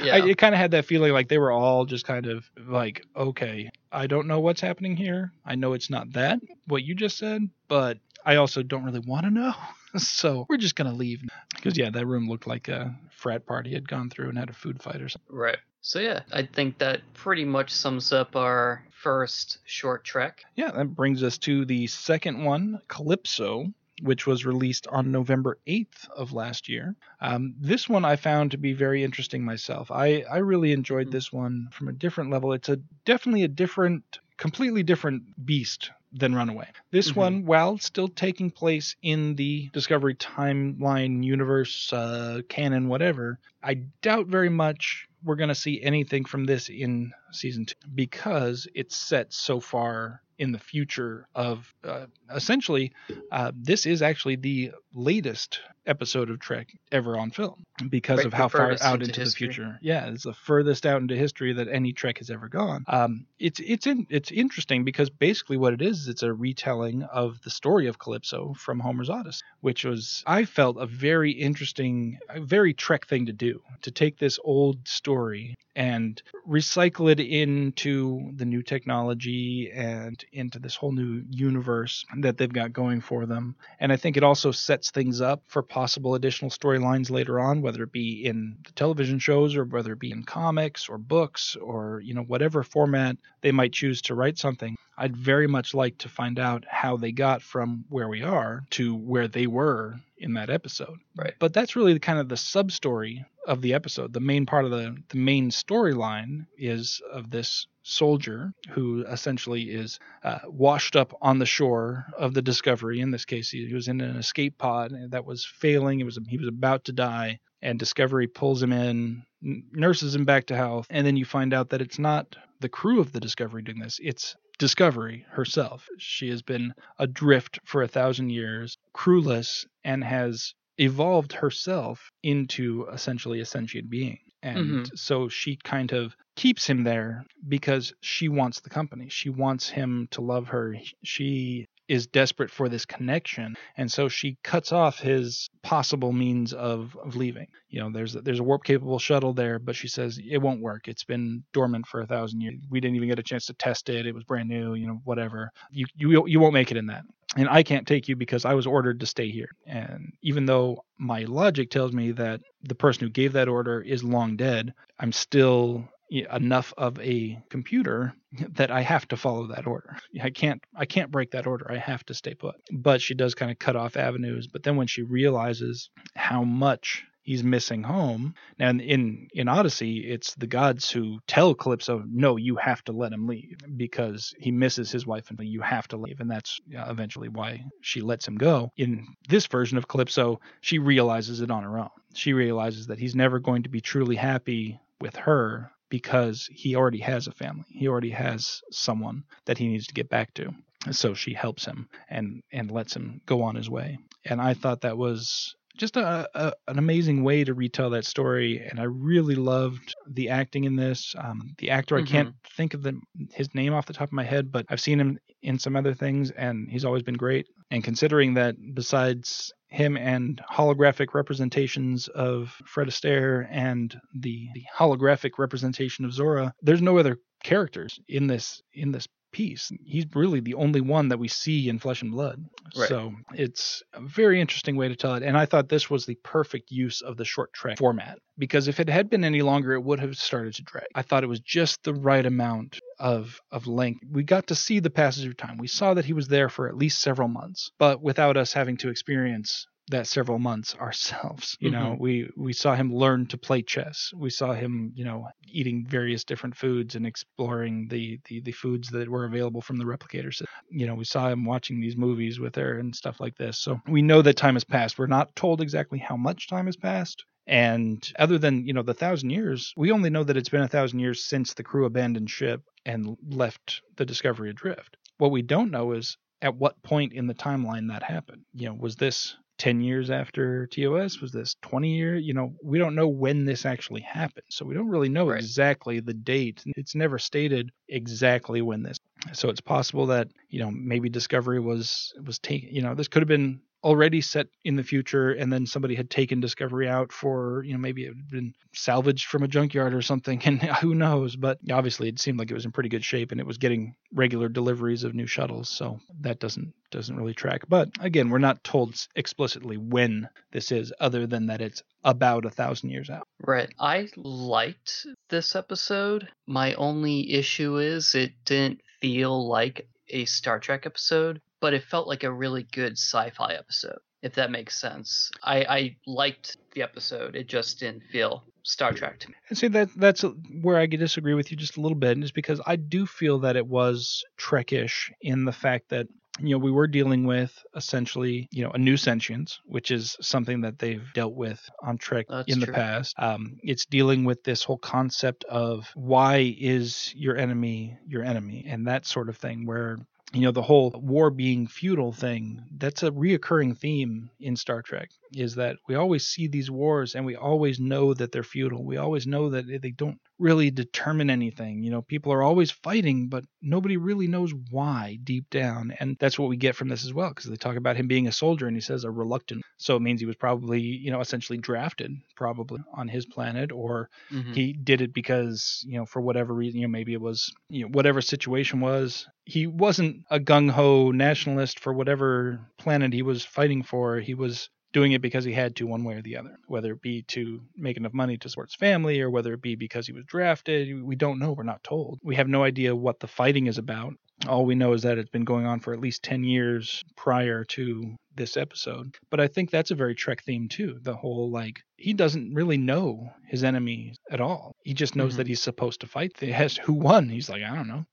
Yeah. I, it kind of had that feeling like they were all just kind of like, okay, I don't know what's happening here. I know it's not that, what you just said, but I also don't really want to know. So we're just going to leave. Because, yeah, that room looked like a frat party had gone through and had a food fight or something. Right. So, yeah, I think that pretty much sums up our first short trek. Yeah, that brings us to the second one, Calypso, which was released on November eighth of last year. Um, this one I found to be very interesting myself. I, I really enjoyed this one from a different level. It's a definitely a different, completely different beast than Runaway. This mm-hmm. one, while still taking place in the Discovery timeline, universe, uh, canon, whatever, I doubt very much we're going to see anything from this in season two because it's set so far in the future of uh, essentially uh, this is actually the latest episode of Trek ever on film because right, of how far out into, into the future. Yeah, it's the furthest out into history that any Trek has ever gone. Um, it's it's in, it's interesting because basically what it is, it's a retelling of the story of Calypso from Homer's Odyssey, which was, I felt, a very interesting, a very Trek thing to do, to take this old story and recycle it into the new technology and into this whole new universe that they've got going for them. And I think it also sets things up for possible additional storylines later on, whether it be in the television shows or whether it be in comics or books or, you know, whatever format they might choose to write something. I'd very much like to find out how they got from where we are to where they were in that episode. Right. But that's really the kind of the sub story of the episode. The main part of the, the main storyline is of this soldier who essentially is uh, washed up on the shore of the Discovery. In this case, he, he was in an escape pod that was failing. It was he was about to die, and Discovery pulls him in, nurses him back to health, and then you find out that it's not the crew of the Discovery doing this. It's Discovery herself. She has been adrift for a thousand years, crewless, and has evolved herself into essentially a sentient being. And mm-hmm. so she kind of keeps him there because she wants the company. She wants him to love her. She is desperate for this connection. And so she cuts off his possible means of, of leaving. You know, there's, there's a warp-capable shuttle there, but she says it won't work. It's been dormant for a thousand years. We didn't even get a chance to test it. It was brand new, you know, whatever. You you you won't make it in that. And I can't take you because I was ordered to stay here. And even though my logic tells me that the person who gave that order is long dead, I'm still enough of a computer that I have to follow that order. I can't I can't break that order. I have to stay put. But she does kind of cut off avenues. But then when she realizes how much he's missing home. Now, in, in Odyssey, it's the gods who tell Calypso, no, you have to let him leave because he misses his wife and you have to leave. And that's eventually why she lets him go. In this version of Calypso, she realizes it on her own. She realizes that he's never going to be truly happy with her because he already has a family. He already has someone that he needs to get back to. So she helps him and, and lets him go on his way. And I thought that was just a, a an amazing way to retell that story, and I really loved the acting in this. Um, the actor, mm-hmm. I can't think of the, his name off the top of my head, but I've seen him in some other things, and he's always been great. And considering that besides him and holographic representations of Fred Astaire and the, the holographic representation of Zora, there's no other characters in this in this piece. He's really the only one that we see in flesh and blood. Right. So it's a very interesting way to tell it. And I thought this was the perfect use of the short trek format, because if it had been any longer, it would have started to drag. I thought it was just the right amount of of length. We got to see the passage of time. We saw that he was there for at least several months, but without us having to experience that several months ourselves. You know, mm-hmm. we, we saw him learn to play chess. We saw him, you know, eating various different foods and exploring the, the, the foods that were available from the replicators. You know, we saw him watching these movies with her and stuff like this. So we know that time has passed. We're not told exactly how much time has passed. And other than, you know, the thousand years, we only know that it's been a thousand years since the crew abandoned ship and left the Discovery adrift. What we don't know is at what point in the timeline that happened. You know, was this ten years after T O S? Was this twenty years? You know, we don't know when this actually happened. So we don't really know right. exactly the date. It's never stated exactly when this. So it's possible that, you know, maybe Discovery was, was taken, you know, this could have been already set in the future. And then somebody had taken Discovery out for, you know, maybe it had been salvaged from a junkyard or something, and who knows, but obviously it seemed like it was in pretty good shape and it was getting regular deliveries of new shuttles. So that doesn't, doesn't really track. But again, we're not told explicitly when this is, other than that it's about a thousand years out. Right. I liked this episode. My only issue is it didn't feel like a Star Trek episode, but it felt like a really good sci-fi episode, if that makes sense. I, I liked the episode. It just didn't feel Star Trek to me. And see, that that's where I could disagree with you just a little bit, is because I do feel that it was Trek-ish in the fact that, you know, we were dealing with essentially, you know, a new sentience, which is something that they've dealt with on Trek That's in the true. past. Um, it's dealing with this whole concept of why is your enemy your enemy, and that sort of thing, where, you know, the whole war being futile thing, that's a reoccurring theme in Star Trek, is that we always see these wars and we always know that they're futile. We always know that they don't really determine anything. You know, people are always fighting, but nobody really knows why deep down. And that's what we get from this as well, because they talk about him being a soldier and he says a reluctant. So it means he was probably, you know, essentially drafted probably on his planet, or mm-hmm. he did it because, you know, for whatever reason, you know, maybe it was, you know, whatever situation was. He wasn't a gung-ho nationalist for whatever planet he was fighting for. He was doing it because he had to, one way or the other, whether it be to make enough money to support his family or whether it be because he was drafted. We don't know. We're not told. We have no idea what the fighting is about. All we know is that it's been going on for at least ten years prior to this episode. But I think that's a very Trek theme too. The whole, like, he doesn't really know his enemy at all. He just knows mm-hmm. that he's supposed to fight. He has who won. He's like, I don't know.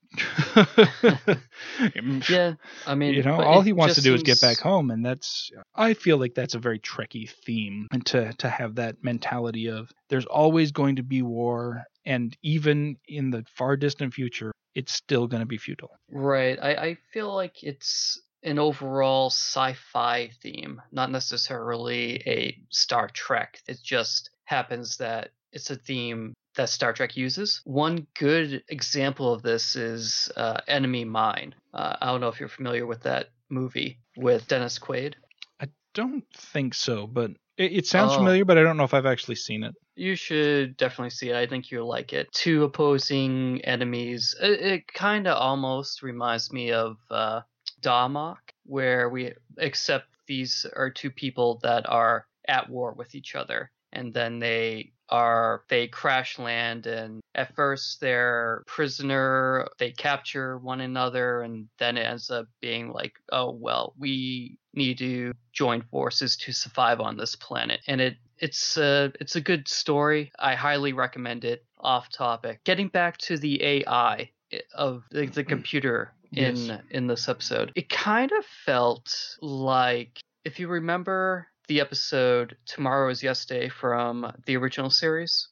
Yeah. I mean, you know, all he wants to do seems... is get back home. And that's, I feel like that's a very Trekkie theme, and to, to have that mentality of there's always going to be war. And even in the far distant future, it's still going to be futile. Right. I, I feel like it's an overall sci-fi theme, not necessarily a Star Trek. It just happens that It's a theme that Star Trek uses. One good example of this is uh, Enemy Mine. Uh, I don't know if you're familiar with that movie with Dennis Quaid. I don't think so, but it, it sounds oh. familiar, but I don't know if I've actually seen it. You should definitely see it. I think you'll like it. Two opposing enemies. It, it kind of almost reminds me of uh, Damok, where we accept these are two people that are at war with each other. And then they are they crash land, and at first they're prisoner, they capture one another, and then it ends up being like, oh, well, we need to join forces to survive on this planet. And it it's a, it's a good story. I highly recommend it. Off topic. Getting back to the A I of the, the computer in, yes. in this episode, it kind of felt like, if you remember the episode Tomorrow is Yesterday from the original series,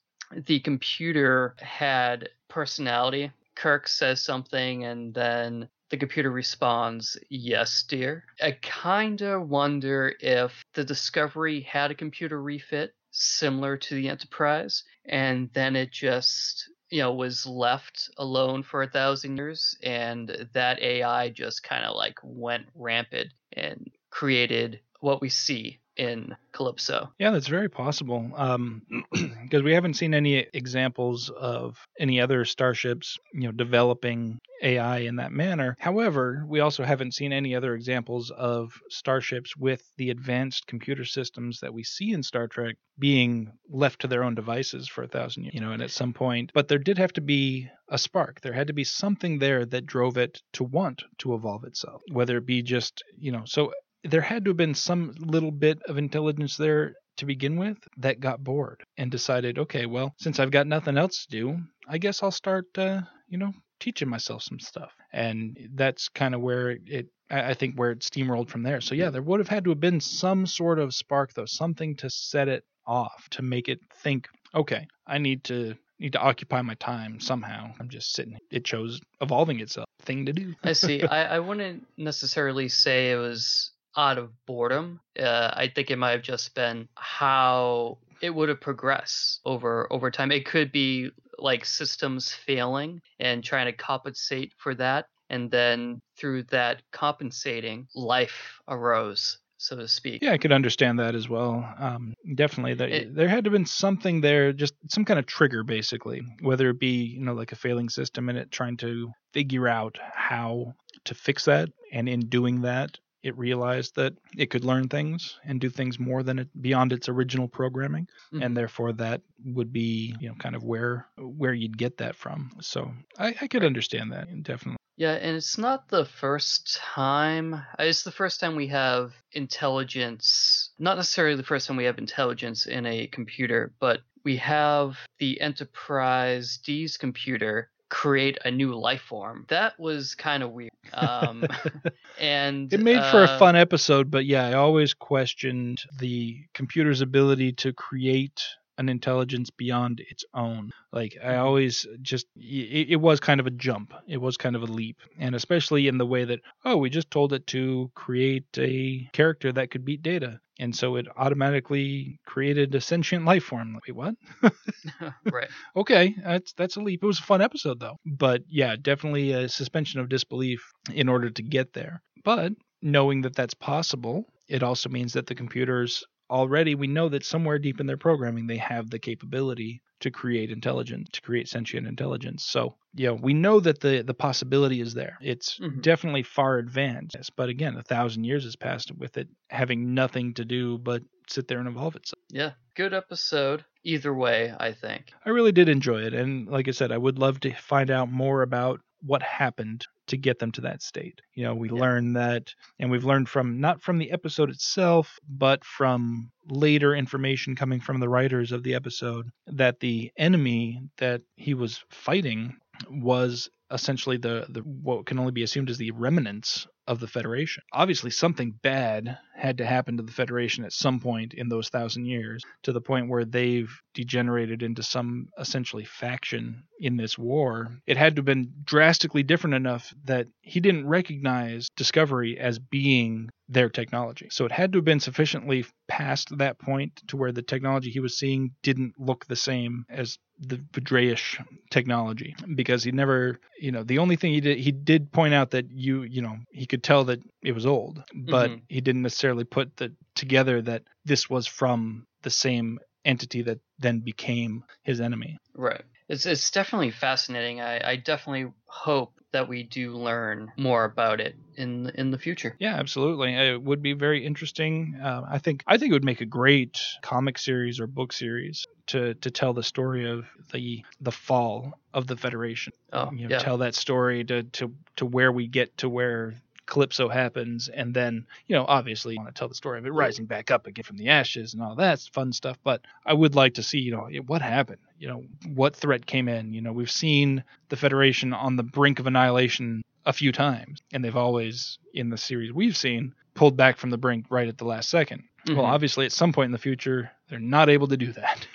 the computer had personality. Kirk says something and then the computer responds, yes, dear. I kind of wonder if the Discovery had a computer refit similar to the Enterprise, and then it just, you know, was left alone for a thousand years, and that A I just kind of like went rampant and created what we see in Calypso. Yeah, that's very possible. Um, because we haven't seen any examples of any other starships, you know, developing A I in that manner. However, we also haven't seen any other examples of starships with the advanced computer systems that we see in Star Trek being left to their own devices for a thousand years, you know, and at some point, but there did have to be a spark. There had to be something there that drove it to want to evolve itself, whether it be just, you know, so there had to have been some little bit of intelligence there to begin with that got bored and decided, okay, well, since I've got nothing else to do, I guess I'll start, uh, you know, teaching myself some stuff. And that's kind of where it, it, I think, where it steamrolled from there. So yeah, there would have had to have been some sort of spark, though, something to set it off, to make it think, okay, I need to need to occupy my time somehow. I'm just sitting here. It chose evolving itself thing to do. I see. I, I wouldn't necessarily say it was out of boredom. Uh, I think it might have just been how it would have progressed over over time. It could be like systems failing and trying to compensate for that. And then through that compensating, life arose, so to speak. Yeah, I could understand that as well. Um, definitely. That it, there had to have been something there, just some kind of trigger, basically, whether it be, you know, like a failing system and it trying to figure out how to fix that. And in doing that, it realized that it could learn things and do things more than it beyond its original programming. Mm-hmm. And therefore that would be, you know, kind of where where you'd get that from. So I, I could understand that, definitely. Yeah, and it's not the first time. It's the first time we have intelligence. Not necessarily the first time we have intelligence in a computer, but we have the Enterprise D's computer create a new life form. That was kind of weird. Um, and it made uh, for a fun episode, but yeah, I always questioned the computer's ability to create an intelligence beyond its own. Like, I always just, it, it was kind of a jump. It was kind of a leap. And especially in the way that, oh, we just told it to create a character that could beat Data. And so it automatically created a sentient life form. Wait, what? Right. Okay, that's that's a leap. It was a fun episode, though. But yeah, definitely a suspension of disbelief in order to get there. But knowing that that's possible, it also means that the computers already, we know that somewhere deep in their programming, they have the capability to create intelligence, to create sentient intelligence. So, yeah, we know that the, the possibility is there. It's mm-hmm. definitely far advanced. But again, a thousand years has passed with it having nothing to do but sit there and evolve itself. Yeah, good episode. Either way, I think. I really did enjoy it. And like I said, I would love to find out more about what happened to get them to that state. You know, we yeah. learned that, and we've learned from, not from the episode itself, but from later information coming from the writers of the episode, that the enemy that he was fighting was essentially the, the what can only be assumed as the remnants of the Federation. Obviously something bad had to happen to the Federation at some point in those thousand years, to the point where they've degenerated into some essentially faction in this war. It had to have been drastically different enough that he didn't recognize Discovery as being their technology. So it had to have been sufficiently past that point to where the technology he was seeing didn't look the same as the Vedreyish technology, because he never, you know, the only thing he did, he did point out that you, you know, he could tell that it was old, but mm-hmm. he didn't necessarily put the together that this was from the same entity that then became his enemy. Right. It's it's definitely fascinating. I, I definitely hope that we do learn more about it in in the future. Yeah, absolutely. It would be very interesting. Uh, I think I think it would make a great comic series or book series to to tell the story of the the fall of the Federation. Oh, you know, yeah. Tell that story to, to, to where we get to where Calypso happens, and then, you know, obviously you want to tell the story of it rising back up again from the ashes and all that fun stuff, but I would like to see, you know, what happened, you know, what threat came in. You know, we've seen the Federation on the brink of annihilation a few times, and they've always, in the series we've seen, pulled back from the brink right at the last second. Mm-hmm. Well, obviously at some point in the future they're not able to do that.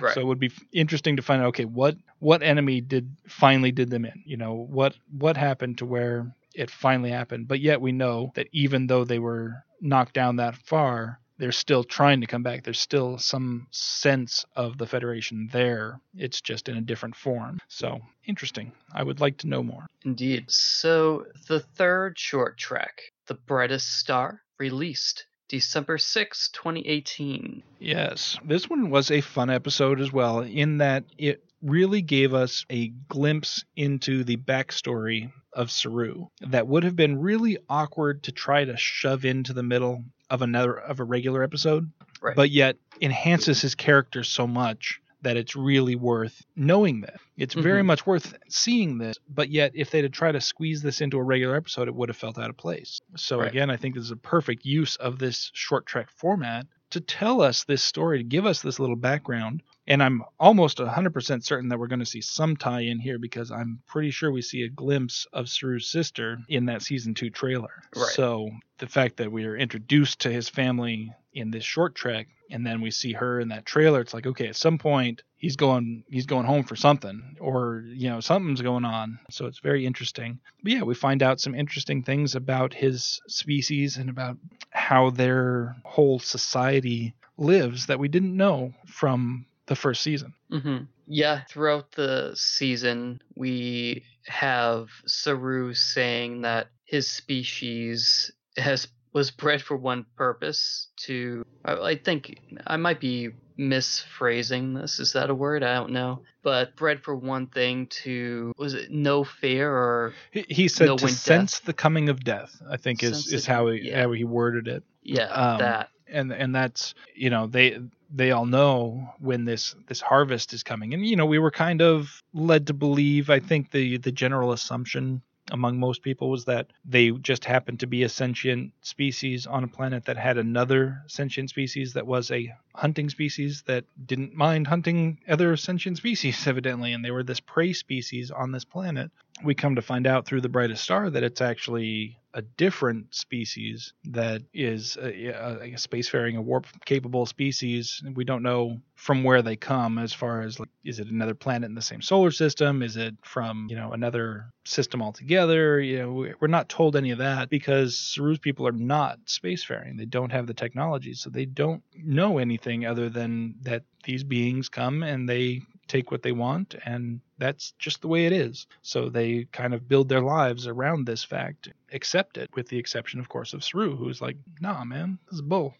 Right. So it would be interesting to find out, okay, what what enemy did finally did them in, you know, what what happened to where it finally happened. But yet we know that even though they were knocked down that far, they're still trying to come back. There's still some sense of the Federation there. It's just in a different form. So interesting. I would like to know more. Indeed. So the third short trek, The Brightest Star, released December sixth, twenty eighteen. Yes. This one was a fun episode as well, in that it really gave us a glimpse into the backstory of Saru that would have been really awkward to try to shove into the middle of another of a regular episode, right. But yet enhances his character so much that it's really worth knowing that. It's mm-hmm. very much worth seeing this, but yet if they'd tried to squeeze this into a regular episode, it would have felt out of place. So right. Again, I think this is a perfect use of this short trek format to tell us this story, to give us this little background. And I'm almost one hundred percent certain that we're going to see some tie in here, because I'm pretty sure we see a glimpse of Saru's sister in that season two trailer. Right. So the fact that we are introduced to his family in this short trek, and then we see her in that trailer, it's like, okay, at some point he's going he's going home for something, or, you know, something's going on. So it's very interesting. But yeah, we find out some interesting things about his species and about how their whole society lives that we didn't know from the first season. Mm-hmm. Yeah, throughout the season, we have Saru saying that his species has was bred for one purpose, to, I, I think I might be misphrasing this. Is that a word? I don't know. But bred for one thing, to, was it no fear, or he, he said no to sense death? The coming of death, I think sense is, is how he, yeah. how he worded it. Yeah, um, that. And, and that's, you know, they... they all know when this, this harvest is coming. And, you know, we were kind of led to believe, I think the, the general assumption among most people was that they just happened to be a sentient species on a planet that had another sentient species that was a hunting species that didn't mind hunting other sentient species, evidently. And they were this prey species on this planet. We come to find out through The Brightest Star that it's actually a different species that is a, a, a spacefaring, a warp-capable species. We don't know from where they come, as far as, like, is it another planet in the same solar system? Is it from, you know, another system altogether? You know, we're not told any of that, because Saru's people are not spacefaring. They don't have the technology, so they don't know anything other than that these beings come and they take what they want, and that's just the way it is. So they kind of build their lives around this fact, accept it, with the exception, of course, of Saru, who's like, nah, man, this is bull.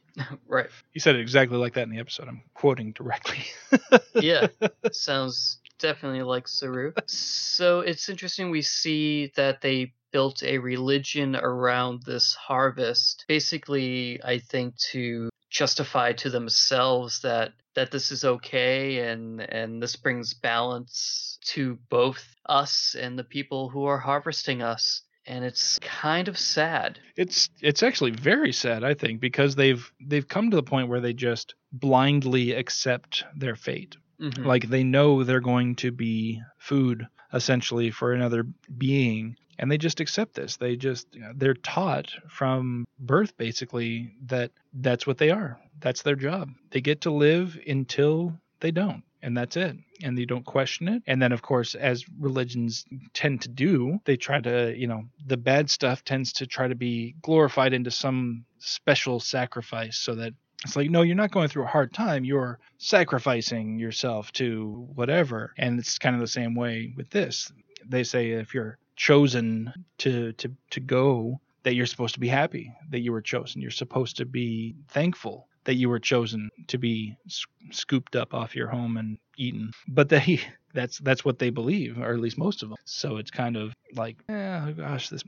Right. He said it exactly like that in the episode. I'm quoting directly. Yeah, sounds definitely like Saru. So it's interesting, we see that they built a religion around this harvest, basically, I think, to justify to themselves that that this is okay, and and this brings balance to both us and the people who are harvesting us. And it's kind of sad. It's it's actually very sad, I think, because they've they've come to the point where they just blindly accept their fate. Mm-hmm. Like, they know they're going to be food, essentially, for another being. And they just accept this. They just, you know, they're taught from birth, basically, that that's what they are. That's their job. They get to live until they don't. And that's it. And they don't question it. And then, of course, as religions tend to do, they try to, you know, the bad stuff tends to try to be glorified into some special sacrifice so that it's like, no, you're not going through a hard time. You're sacrificing yourself to whatever. And it's kind of the same way with this. They say if you're chosen to to to go, that you're supposed to be happy, that you were chosen. You're supposed to be thankful that you were chosen to be scooped up off your home and eaten. But they that's that's what they believe, or at least most of them. So it's kind of like, oh gosh, this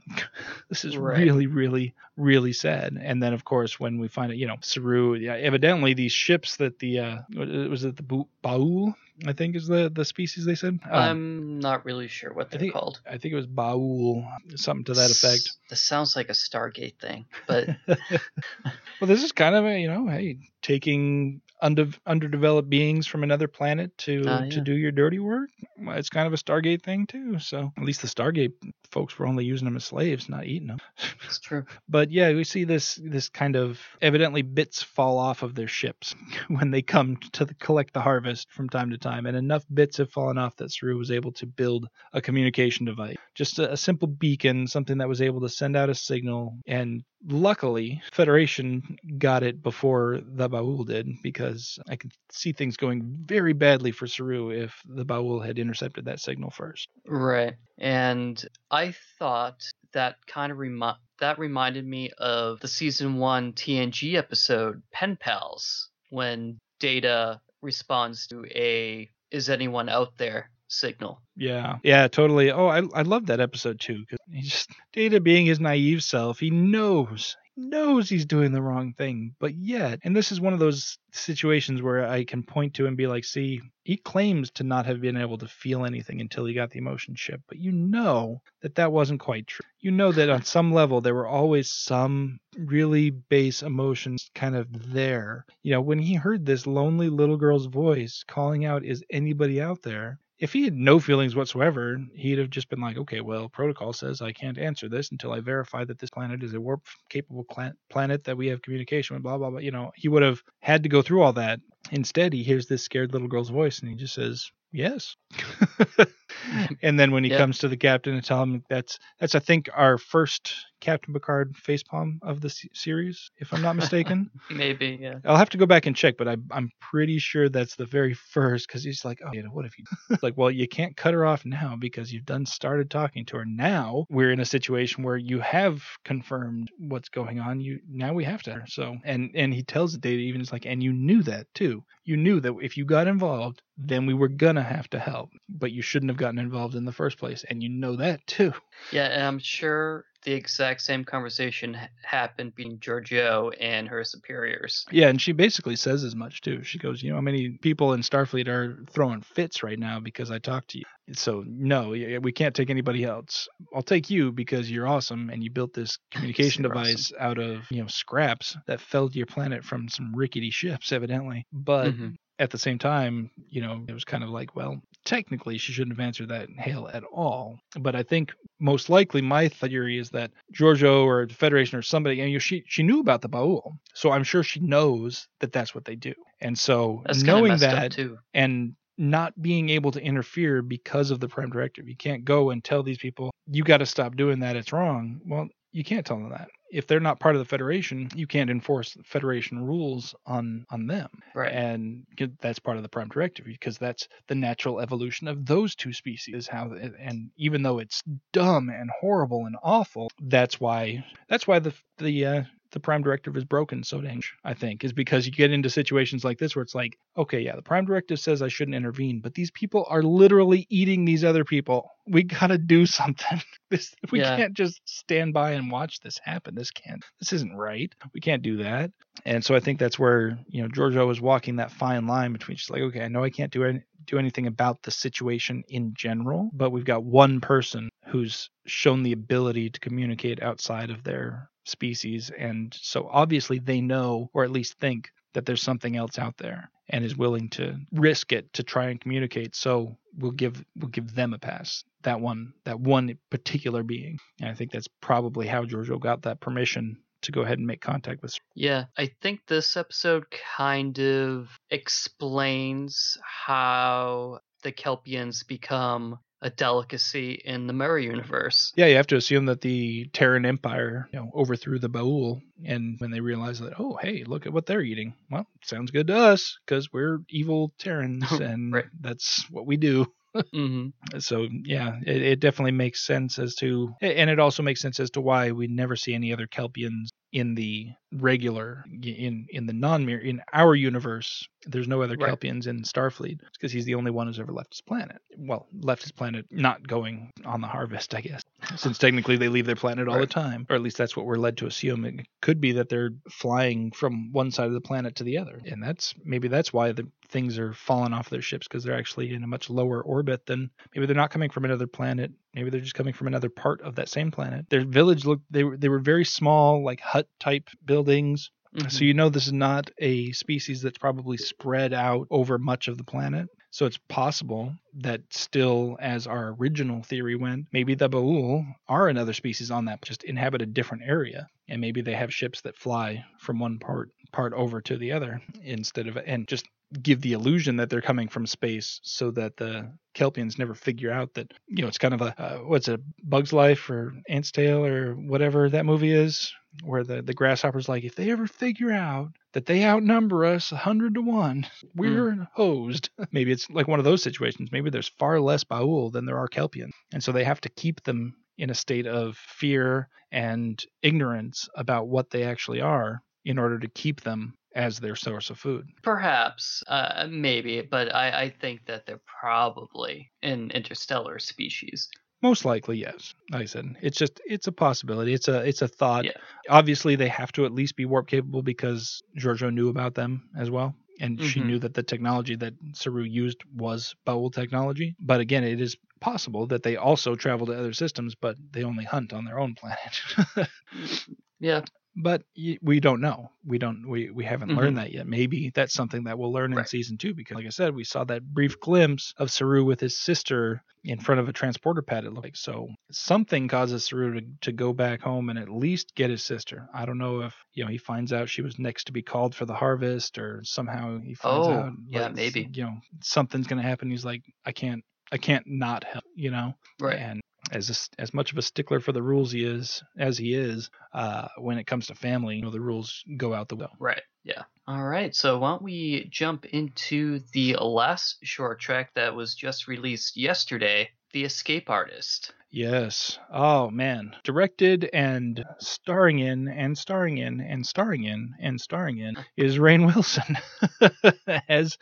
this is right. really, really, really sad. And then, of course, when we find it, you know, Saru, yeah, evidently these ships that the, uh, was it the Ba'ul, I think is the, the species they said? Um, I'm not really sure what they're I think, called. I think it was Ba'ul, something to that effect. This sounds like a Stargate thing, but... Well, this is kind of a, you know, hey, taking... Under, underdeveloped beings from another planet to uh, yeah. to do your dirty work. It's kind of a Stargate thing too. So at least the Stargate folks were only using them as slaves, not eating them. That's true. But yeah, we see this this kind of evidently bits fall off of their ships when they come to the, collect the harvest from time to time, and enough bits have fallen off that Saru was able to build a communication device, just a, a simple beacon, something that was able to send out a signal. And luckily, Federation got it before the Ba'ul did, because I could see things going very badly for Saru if the Ba'ul had intercepted that signal first. Right. And I thought that kind of remi- that reminded me of the season one T N G episode, Pen Pals, when Data responds to a "Is anyone out there?" signal. Yeah. Yeah, totally. Oh, I I love that episode too, because he just, Data being his naive self, he knows, knows he's doing the wrong thing, but yet, and this is one of those situations where I can point to and be like, see, he claims to not have been able to feel anything until he got the emotion chip, but you know that that wasn't quite true. You know that on some level there were always some really base emotions kind of there. You know, when he heard this lonely little girl's voice calling out, "Is anybody out there?" If he had no feelings whatsoever, he'd have just been like, okay, well, protocol says I can't answer this until I verify that this planet is a warp-capable planet that we have communication with, blah, blah, blah. You know, he would have had to go through all that. Instead, he hears this scared little girl's voice, and he just says, yes. And then when he yep. comes to the captain and tell him that's, that's I think, our first Captain Picard facepalm of the c- series, if I'm not mistaken. Maybe, yeah. I'll have to go back and check, but I, I'm pretty sure that's the very first, because he's like, oh, you know, what if you... Like, well, you can't cut her off now because you've done started talking to her. Now we're in a situation where you have confirmed what's going on. You Now we have to. So, and, and he tells the Data, even, it's like, and you knew that, too. You knew that if you got involved, then we were going to have to help. But you shouldn't have gotten involved in the first place. And you know that, too. Yeah, and I'm sure the exact same conversation happened between Georgiou and her superiors. Yeah, and she basically says as much, too. She goes, you know, how many people in Starfleet are throwing fits right now because I talked to you? So, no, we can't take anybody else. I'll take you because you're awesome and you built this communication device awesome. out of, you know, scraps that fell to your planet from some rickety ships, evidently. But... Mm-hmm. At the same time, you know, it was kind of like, well, technically she shouldn't have answered that hail at all. But I think most likely my theory is that Georgiou or the Federation or somebody, you know, she, she knew about the Ba'ul. So I'm sure she knows that that's what they do. And so that's knowing that too. And not being able to interfere because of the Prime Directive, you can't go and tell these people, you got to stop doing that. It's wrong. Well, you can't tell them that. If they're not part of the Federation, you can't enforce Federation rules on, on them. Right. And that's part of the Prime Directive, because that's the natural evolution of those two species. How, and even though it's dumb and horrible and awful, that's why that's why the the uh, the Prime Directive is broken so dang, I think, is because you get into situations like this where it's like, okay, yeah, the Prime Directive says I shouldn't intervene, but these people are literally eating these other people. We got to do something. This, we yeah. can't just stand by and watch this happen. This can't, this isn't right. We can't do that. And so I think that's where, you know, Georgiou was walking that fine line between just like, okay, I know I can't do any, do anything about the situation in general, but we've got one person who's shown the ability to communicate outside of their species. And so obviously they know, or at least think, that there's something else out there. and is willing to risk it to try and communicate. So we'll give we'll give them a pass. That one that one particular being. And I think that's probably how Georgiou got that permission to go ahead and make contact with. Yeah, I think this episode kind of explains how the Kelpians become a delicacy in the Murray universe. Yeah, you have to assume that the Terran Empire, you know, overthrew the Ba'ul, and when they realized that, oh, hey, look at what they're eating. Well, sounds good to us because we're evil Terrans, and right. That's what we do. Mm-hmm. So, yeah, it, it definitely makes sense as to, and it also makes sense as to why we never see any other Kelpians in the regular, in, in the non-mirror, in our universe. There's no other right. Kelpians in Starfleet because he's the only one who's ever left his planet. Well, left his planet not going on the harvest, I guess, since technically they leave their planet all right. the time, or at least that's what we're led to assume. It could be that they're flying from one side of the planet to the other. And that's maybe that's why the things are falling off their ships, because they're actually in a much lower orbit than maybe they're not coming from another planet. Maybe they're just coming from another part of that same planet. Their village looked, they were, they were very small, like hut type buildings. Mm-hmm. So you know this is not a species that's probably spread out over much of the planet. So it's possible that still, as our original theory went, maybe the Ba'ul are another species on that, just inhabit a different area. And maybe they have ships that fly from one part part over to the other instead of, and just give the illusion that they're coming from space so that the Kelpians never figure out that, you know, it's kind of a, uh, what's it, Bug's Life or Ant's Tale or whatever that movie is, where the, the grasshopper's like, if they ever figure out that they outnumber us a hundred to one, we're mm. hosed. Maybe it's like one of those situations. Maybe there's far less Ba'ul than there are Kelpians. And so they have to keep them in a state of fear and ignorance about what they actually are in order to keep them as their source of food. Perhaps, uh, maybe, but I, I think that they're probably an interstellar species. Most likely, yes. Like I said, it's just, it's a possibility. It's a, it's a thought. Yeah. Obviously, they have to at least be warp capable because Georgiou knew about them as well. And mm-hmm. she knew that the technology that Saru used was Ba'ul technology. But again, it is possible that they also travel to other systems, but they only hunt on their own planet. Yeah. But we don't know. We don't. We, we haven't mm-hmm. learned that yet. Maybe that's something that we'll learn right. in season two, because, like I said, we saw that brief glimpse of Saru with his sister in front of a transporter pad. It looked like. So something causes Saru to, to go back home and at least get his sister. I don't know if, you know, he finds out she was next to be called for the harvest, or somehow he finds oh, out. Yeah, maybe. You know, something's gonna happen. He's like, I can't. I can't not help. You know. Right. And As a, as much of a stickler for the rules he is, as he is, uh, when it comes to family, you know, the rules go out the window. Right. Yeah. All right. So why don't we jump into the last short track that was just released yesterday, The Escape Artist. Yes. Oh, man. Directed and starring in and starring in and starring in and starring in is Rainn Wilson as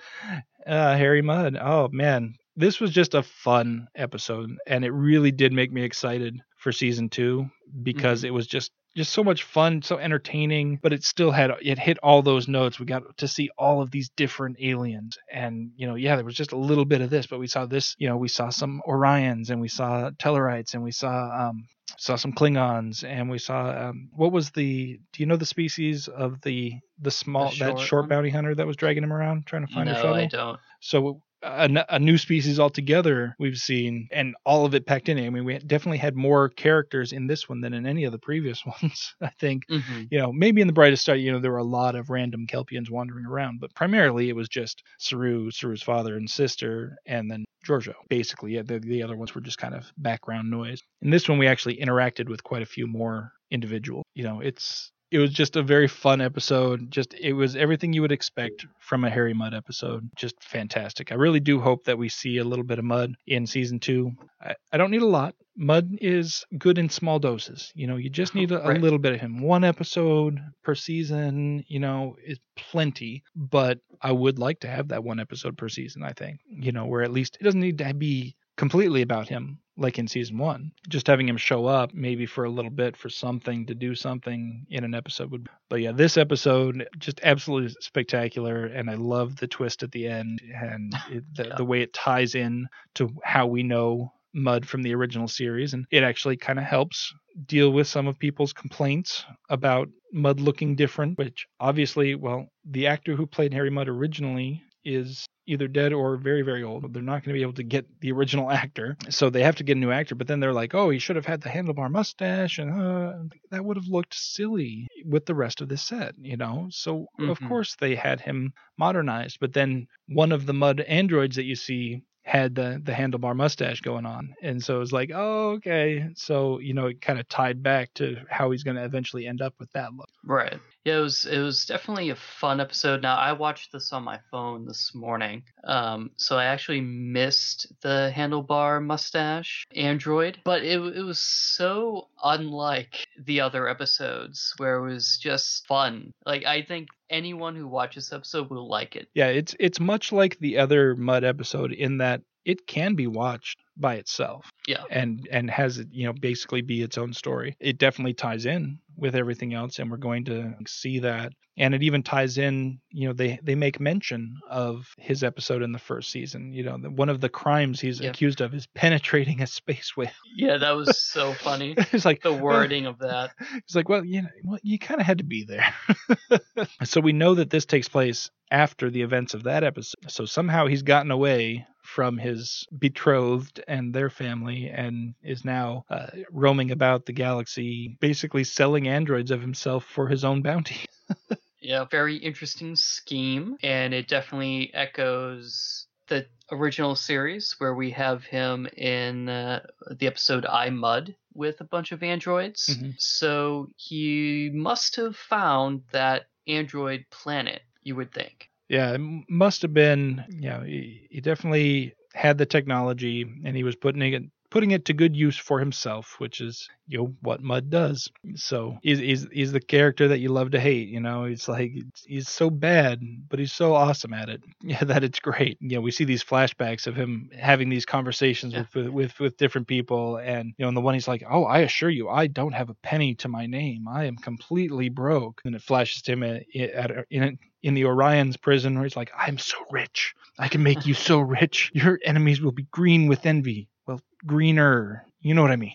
uh, Harry Mudd. Oh, man. This was just a fun episode, and it really did make me excited for season two, because mm-hmm. it was just, just so much fun, so entertaining, but it still had, it hit all those notes. We got to see all of these different aliens, and, you know, yeah, there was just a little bit of this, but we saw this, you know, we saw some Orions, and we saw Tellarites, and we saw, um, saw some Klingons, and we saw, um, what was the, do you know the species of the, the small, the short that short one? Bounty hunter that was dragging him around, trying to find no, a shuttle? No, I don't. So A, a new species altogether we've seen, and all of it packed in. I mean, we definitely had more characters in this one than in any of the previous ones, I think. Mm-hmm. You know, maybe in The Brightest Star, you know, there were a lot of random Kelpians wandering around, but primarily it was just Saru, Saru's father and sister, and then Georgiou. Basically, yeah, the, the other ones were just kind of background noise. In this one, we actually interacted with quite a few more individuals. You know, it's It was just a very fun episode. Just it was everything you would expect from a Harry Mudd episode. Just fantastic. I really do hope that we see a little bit of Mudd in season two. I, I don't need a lot. Mudd is good in small doses. You know, you just need a, right. a little bit of him. One episode per season, you know, is plenty. But I would like to have that one episode per season, I think. You know, where at least it doesn't need to be completely about him, like in season one. Just having him show up maybe for a little bit for something, to do something in an episode would. But yeah, this episode just absolutely spectacular, and I love the twist at the end, and it, the, yeah. the way it ties in to how we know Mudd from the original series, and it actually kind of helps deal with some of people's complaints about Mudd looking different, which obviously, well, the actor who played Harry Mudd originally is either dead or very, very old. They're not going to be able to get the original actor. So they have to get a new actor. But then they're like, oh, he should have had the handlebar mustache. And uh, that would have looked silly with the rest of the set, you know. So, mm-hmm. of course, they had him modernized. But then one of the Mudd androids that you see had the, the handlebar mustache going on. And so it was like, oh, okay. So, you know, it kind of tied back to how he's going to eventually end up with that look. Right. Yeah, it was, it was definitely a fun episode. Now, I watched this on my phone this morning. Um, so I actually missed the handlebar mustache android, but it, it was so unlike the other episodes where it was just fun. Like, I think anyone who watches this episode will like it. Yeah, it's it's much like the other Mudd episode in that it can be watched by itself. Yeah. And and has it, you know, basically be its own story. It definitely ties in with everything else, and we're going to see that. And it even ties in, you know, they, they make mention of his episode in the first season. You know, one of the crimes he's yeah. accused of is penetrating a space whale. Yeah, that was so funny. It's like the wording well, of that. It's like, well, you know, well, you kind of had to be there. So we know that this takes place after the events of that episode. So somehow he's gotten away from his betrothed and their family and is now uh, roaming about the galaxy, basically selling androids of himself for his own bounty. Yeah, very interesting scheme, and it definitely echoes the original series where we have him in uh, the episode I, Mudd, with a bunch of androids. Mm-hmm. So he must have found that android planet, you would think. Yeah, it must have been, you know, he, he definitely had the technology and he was putting it putting it to good use for himself, which is, you know, what Mudd does. So he's, he's, he's the character that you love to hate, you know. It's like, he's so bad, but he's so awesome at it, yeah, that it's great. You know, we see these flashbacks of him having these conversations yeah. with, with, with different people. And, you know, and the one he's like, oh, I assure you, I don't have a penny to my name. I am completely broke. And it flashes to him at, at, at in, in the Orion's prison where he's like, I'm so rich. I can make you so rich. Your enemies will be green with envy. Greener, you know what I mean.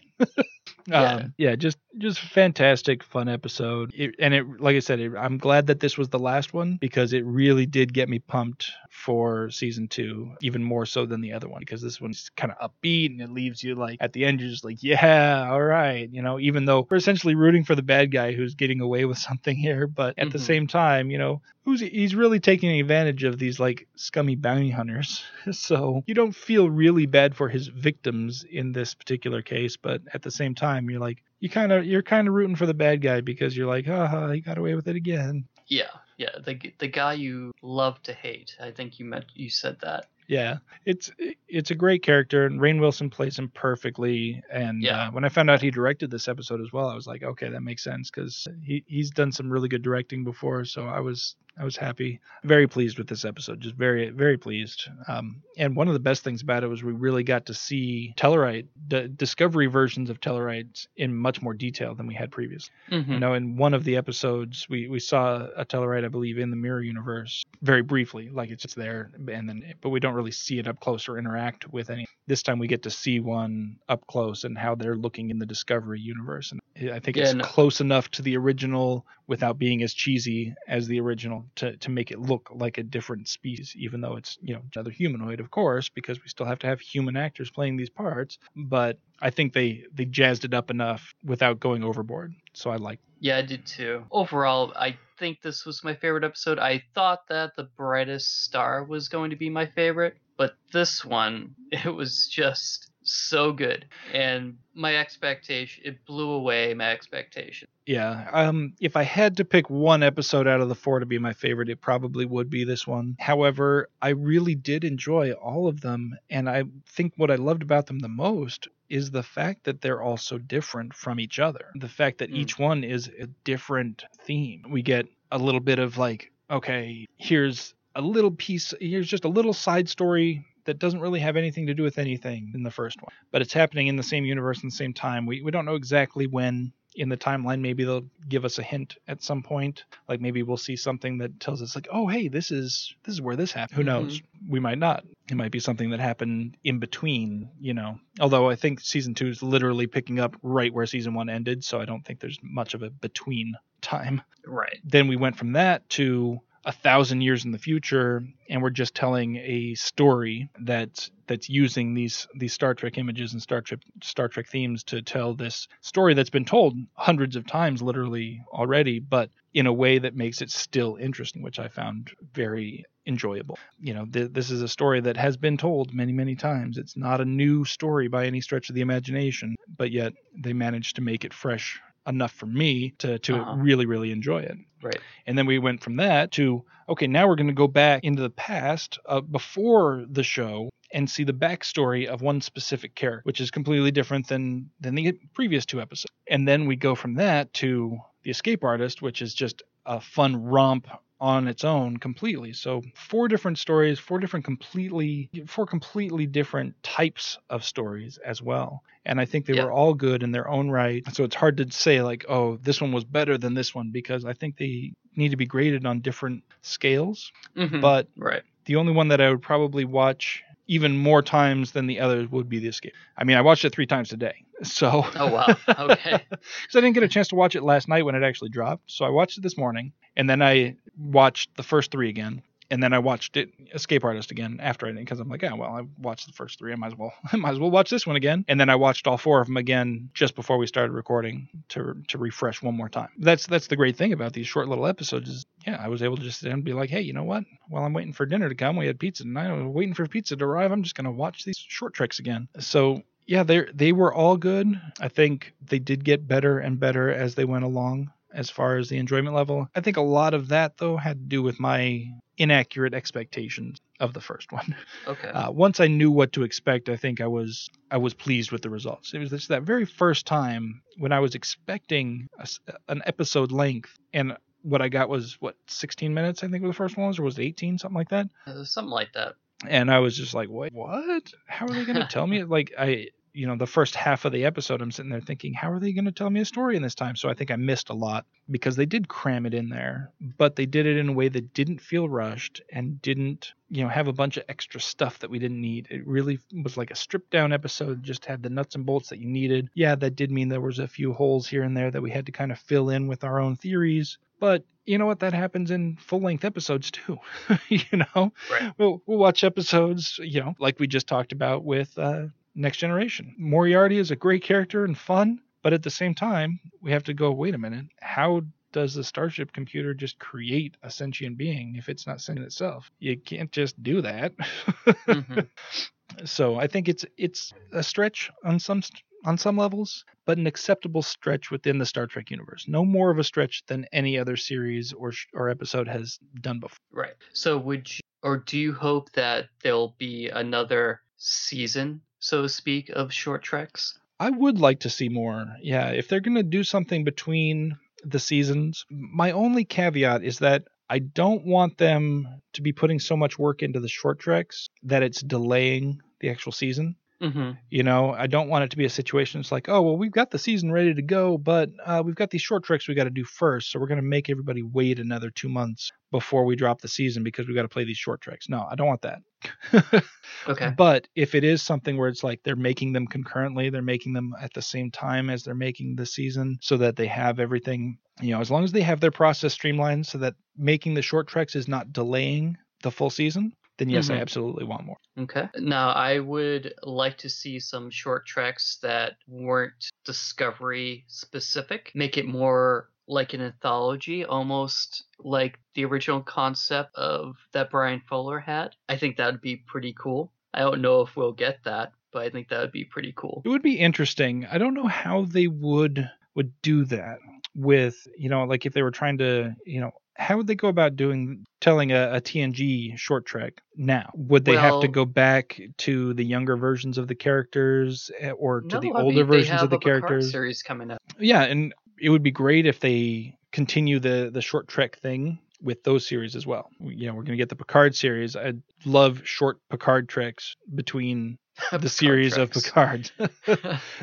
yeah. Um, yeah, just just fantastic, fun episode. It, and it, like I said, it, I'm glad that this was the last one because it really did get me pumped for season two, even more so than the other one, because this one's kind of upbeat and it leaves you like at the end, you're just like, yeah, all right. You know, even though we're essentially rooting for the bad guy who's getting away with something here. But at mm-hmm. the same time, you know, who's he's really taking advantage of these like scummy bounty hunters. So you don't feel really bad for his victims in this particular case. But at the same time, you're like, you kind of you're kind of rooting for the bad guy because you're like, haha, he got away with it again. Yeah, yeah, the the guy you love to hate. I think you meant you said that. Yeah, it's it's a great character, and Rainn Wilson plays him perfectly. And yeah. uh, when I found out he directed this episode as well, I was like, okay, that makes sense because he he's done some really good directing before. So I was I was happy, very pleased with this episode, just very very pleased. Um, and one of the best things about it was we really got to see Tellarite, d- Discovery versions of Tellarites in much more detail than we had previously. Mm-hmm. You know, in one of the episodes, we we saw a Tellarite, I believe, in the Mirror Universe, very briefly, like it's just there, and then but we don't really see it up close or interact with any. This time we get to see one up close and how they're looking in the Discovery universe, and I think yeah, it's no. close enough to the original without being as cheesy as the original to to make it look like a different species, even though it's, you know, another humanoid, of course, because we still have to have human actors playing these parts. But I think they they jazzed it up enough without going overboard, so I like. Yeah, I did too. Overall, I think this was my favorite episode. I thought that The Brightest Star was going to be my favorite, but this one, it was just so good, and my expectation, it blew away my expectation. Yeah, um if I had to pick one episode out of the four to be my favorite, it probably would be this one. However, I really did enjoy all of them, and I think what I loved about them the most is the fact that they're all so different from each other. The fact that mm. each one is a different theme. We get a little bit of like, okay, here's a little piece, here's just a little side story that doesn't really have anything to do with anything in the first one, but it's happening in the same universe and the same time. We we don't know exactly when in the timeline. Maybe they'll give us a hint at some point. Like maybe we'll see something that tells us like, oh, hey, this is this is where this happened. Who mm-hmm. knows? We might not. It might be something that happened in between, you know, although I think season two is literally picking up right where season one ended. So I don't think there's much of a between time. Right. Then we went from that to a thousand years in the future, and we're just telling a story that's that's using these these Star Trek images and Star Trek Star Trek themes to tell this story that's been told hundreds of times literally already, but in a way that makes it still interesting, which I found very enjoyable. You know, th- this is a story that has been told many, many times. It's not a new story by any stretch of the imagination, but yet they managed to make it fresh enough for me to, to uh-huh. really, really enjoy it. Right. And then we went from that to, okay, now we're going to go back into the past uh, before the show and see the backstory of one specific character, which is completely different than, than the previous two episodes. And then we go from that to The Escape Artist, which is just a fun romp on its own completely. So four different stories, four different completely, four completely different types of stories as well. And I think they yeah. were all good in their own right. So it's hard to say like, oh, this one was better than this one, because I think they need to be graded on different scales. Mm-hmm. But right. the only one that I would probably watch even more times than the others would be The Escape. I mean, I watched it three times today. So oh wow, okay. Because I didn't get a chance to watch it last night when it actually dropped. So I watched it this morning, and then I watched the first three again, and then I watched it Escape Artist again after I did, because I'm like, yeah, well, I watched the first three. I might as well, I might as well watch this one again. And then I watched all four of them again just before we started recording to to refresh one more time. That's that's the great thing about these short little episodes is, yeah, I was able to just sit down and be like, hey, you know what? While I'm waiting for dinner to come, we had pizza tonight. I was waiting for pizza to arrive. I'm just gonna watch these Short Treks again. So. Yeah, they they were all good. I think they did get better and better as they went along as far as the enjoyment level. I think a lot of that, though, had to do with my inaccurate expectations of the first one. Okay. Uh, once I knew what to expect, I think I was I was pleased with the results. It was just that very first time when I was expecting a, an episode length, and what I got was, what, sixteen minutes, I think, was the first one was, or was it eighteen, something like that? Uh, something like that. And I was just like, wait, what? How are they going to tell me? Like, I... you know, the first half of the episode, I'm sitting there thinking, how are they going to tell me a story in this time? So I think I missed a lot because they did cram it in there, but they did it in a way that didn't feel rushed and didn't, you know, have a bunch of extra stuff that we didn't need. It really was like a stripped down episode, just had the nuts and bolts that you needed. Yeah, that did mean there was a few holes here and there that we had to kind of fill in with our own theories. But you know what? That happens in full-length episodes too. You know, right. we'll, we'll watch episodes, you know, like we just talked about with... uh Next Generation. Moriarty is a great character and fun, but at the same time, we have to go, wait a minute, how does the Starship computer just create a sentient being if it's not sentient itself? You can't just do that. Mm-hmm. So I think it's it's a stretch on some on some levels, but an acceptable stretch within the Star Trek universe. No more of a stretch than any other series or or episode has done before. Right. So would you, or do you hope that there'll be another season, so to speak, of Short Treks? I would like to see more. Yeah, if they're going to do something between the seasons. My only caveat is that I don't want them to be putting so much work into the Short Treks that it's delaying the actual season. Mm-hmm. You know, I don't want it to be a situation. It's like, oh, well, we've got the season ready to go, but uh, we've got these Short Treks we got to do first. So we're going to make everybody wait another two months before we drop the season because we got to play these Short Treks. No, I don't want that. Okay. But if it is something where it's like they're making them concurrently, they're making them at the same time as they're making the season so that they have everything, you know, as long as they have their process streamlined so that making the Short Treks is not delaying the full season, then yes, mm-hmm. I absolutely want more. Okay. Now, I would like to see some Short Treks that weren't Discovery specific, make it more like an anthology, almost like the original concept of that Brian Fuller had. I think that would be pretty cool. I don't know if we'll get that, but I think that would be pretty cool. It would be interesting. I don't know how they would would do that with, you know, like if they were trying to, you know, how would they go about doing telling a, a T N G Short Trek now? Would they well, have to go back to the younger versions of the characters or to no, the I older mean, versions of the characters? Picard series coming up. Yeah, and it would be great if they continue the the Short Trek thing with those series as well. You know, we're going to get the Picard series. I love short Picard treks between the Picard series treks. of Picard.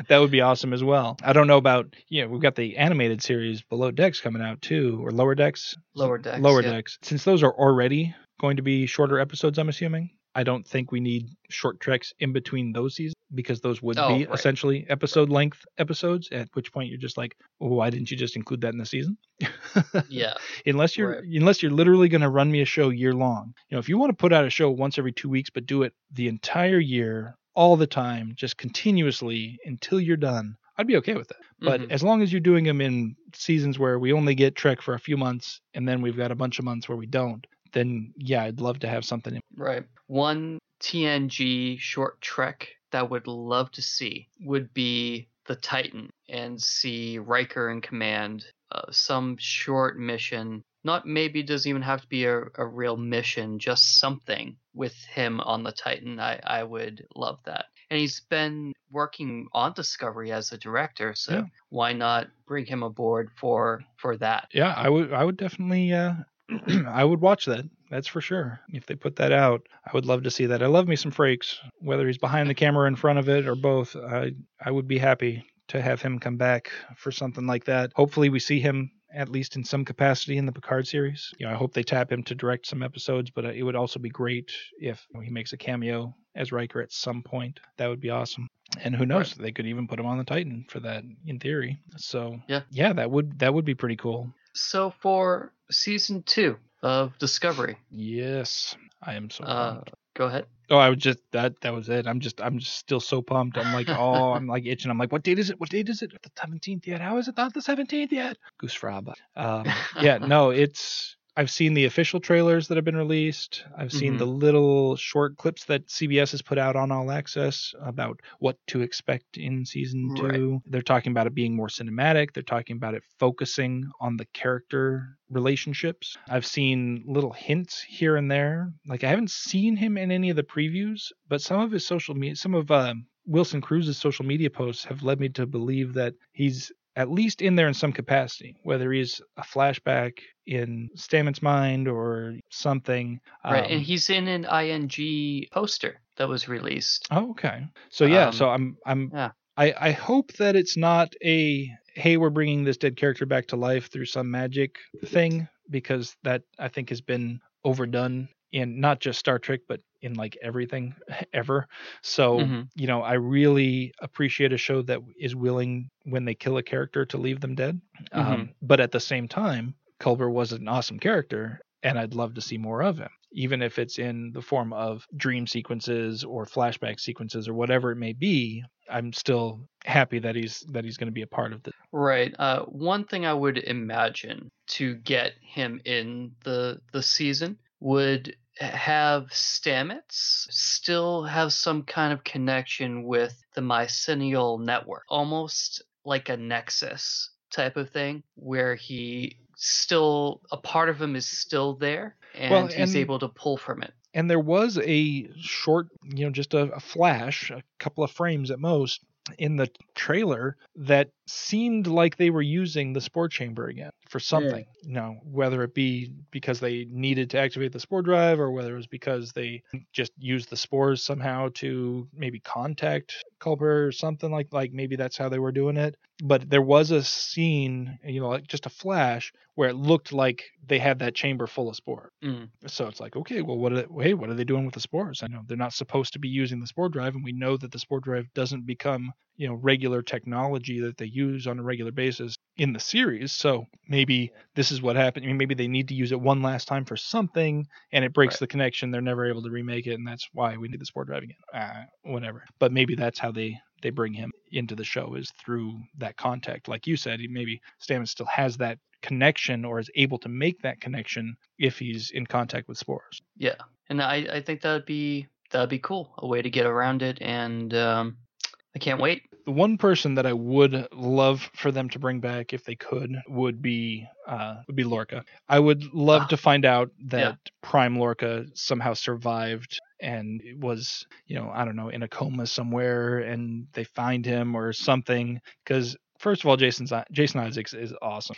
That would be awesome as well. I don't know about, you know, we've got the animated series Below Decks coming out too, or Lower Decks. Lower Decks. Lower yeah. Decks. Since those are already going to be shorter episodes, I'm assuming. I don't think we need short treks in between those seasons, because those would oh, be right. essentially episode length episodes, at which point you're just like, oh, why didn't you just include that in the season? Yeah. Unless you're right. unless you're literally going to run me a show year long. You know, if you want to put out a show once every two weeks, but do it the entire year, all the time, just continuously until you're done, I'd be okay with that. But mm-hmm. as long as you're doing them in seasons where we only get Trek for a few months, and then we've got a bunch of months where we don't, then yeah, I'd love to have something in. Right. One T N G short Trek that I would love to see would be the Titan, and see Riker in command of some short mission. Not maybe doesn't even have to be a, a real mission, just something with him on the Titan. I, I would love that. And he's been working on Discovery as a director, so yeah. why not bring him aboard for for that? Yeah, I would I would definitely uh, I would watch that. That's for sure. If they put that out, I would love to see that. I love me some Frakes, whether he's behind the camera, in front of it, or both. I I would be happy to have him come back for something like that. Hopefully we see him at least in some capacity in the Picard series. You know, I hope they tap him to direct some episodes, but it would also be great if he makes a cameo as Riker at some point. That would be awesome. And who knows, right. they could even put him on the Titan for that in theory. So yeah, yeah that would that would be pretty cool. So for season two of Discovery. Yes. I am so pumped. Uh, go ahead. Oh, I was just that that was it. I'm just I'm just still so pumped. I'm like, oh, I'm like itching. I'm like, what date is it? What date is it? The seventeenth yet? How is it not the seventeenth yet? Goose Fraba. Um yeah, no, it's I've seen the official trailers that have been released. I've seen mm-hmm. the little short clips that C B S has put out on All Access about what to expect in season two. Right. They're talking about it being more cinematic. They're talking about it focusing on the character relationships. I've seen little hints here and there. Like, I haven't seen him in any of the previews, but some of his social media, some of uh, Wilson Cruz's social media posts have led me to believe that he's at least in there in some capacity, whether he's a flashback in Stamets' mind or something. Right, um, and he's in an I N G poster that was released. Oh, okay. So yeah, um, so I'm, I'm, yeah. I, I hope that it's not a, hey, we're bringing this dead character back to life through some magic thing, because that I think has been overdone in not just Star Trek, but in like everything ever. So, mm-hmm. you know, I really appreciate a show that is willing, when they kill a character, to leave them dead. Mm-hmm. Um, but at the same time, Culber was an awesome character, and I'd love to see more of him, even if it's in the form of dream sequences or flashback sequences or whatever it may be. I'm still happy that he's that he's going to be a part of this. Right. Uh, one thing I would imagine to get him in the the season would have Stamets still have some kind of connection with the mycelial network, almost like a nexus type of thing, where he still, a part of him is still there, and well, he's and, able to pull from it. And there was a short, you know, just a, a flash, a couple of frames at most, in the trailer that seemed like they were using the spore chamber again for something. Yeah. You know, whether it be because they needed to activate the spore drive, or whether it was because they just used the spores somehow to maybe contact Culber or something, like like maybe that's how they were doing it. But there was a scene, you know, like just a flash where it looked like they had that chamber full of spore. Mm. So it's like, okay, well, what are they, hey, what are they doing with the spores? I know they're not supposed to be using the spore drive, and we know that the spore drive doesn't become, you know, regular technology that they use on a regular basis in the series. So maybe this is what happened. I mean, maybe they need to use it one last time for something, and it breaks right. the connection. They're never able to remake it, and that's why we need the spore drive again. Uh, whatever. But maybe that's how they they bring him into the show, is through that contact. Like you said, maybe Stamets still has that connection, or is able to make that connection if he's in contact with spores. Yeah, and I, I think that'd be that'd be cool, a way to get around it, and um, I can't wait. The one person that I would love for them to bring back, if they could, would be uh, would be Lorca. I would love ah. to find out that yeah. Prime Lorca somehow survived and was, you know, I don't know, in a coma somewhere, and they find him or something. Because first of all, Jason Jason Isaacs is awesome,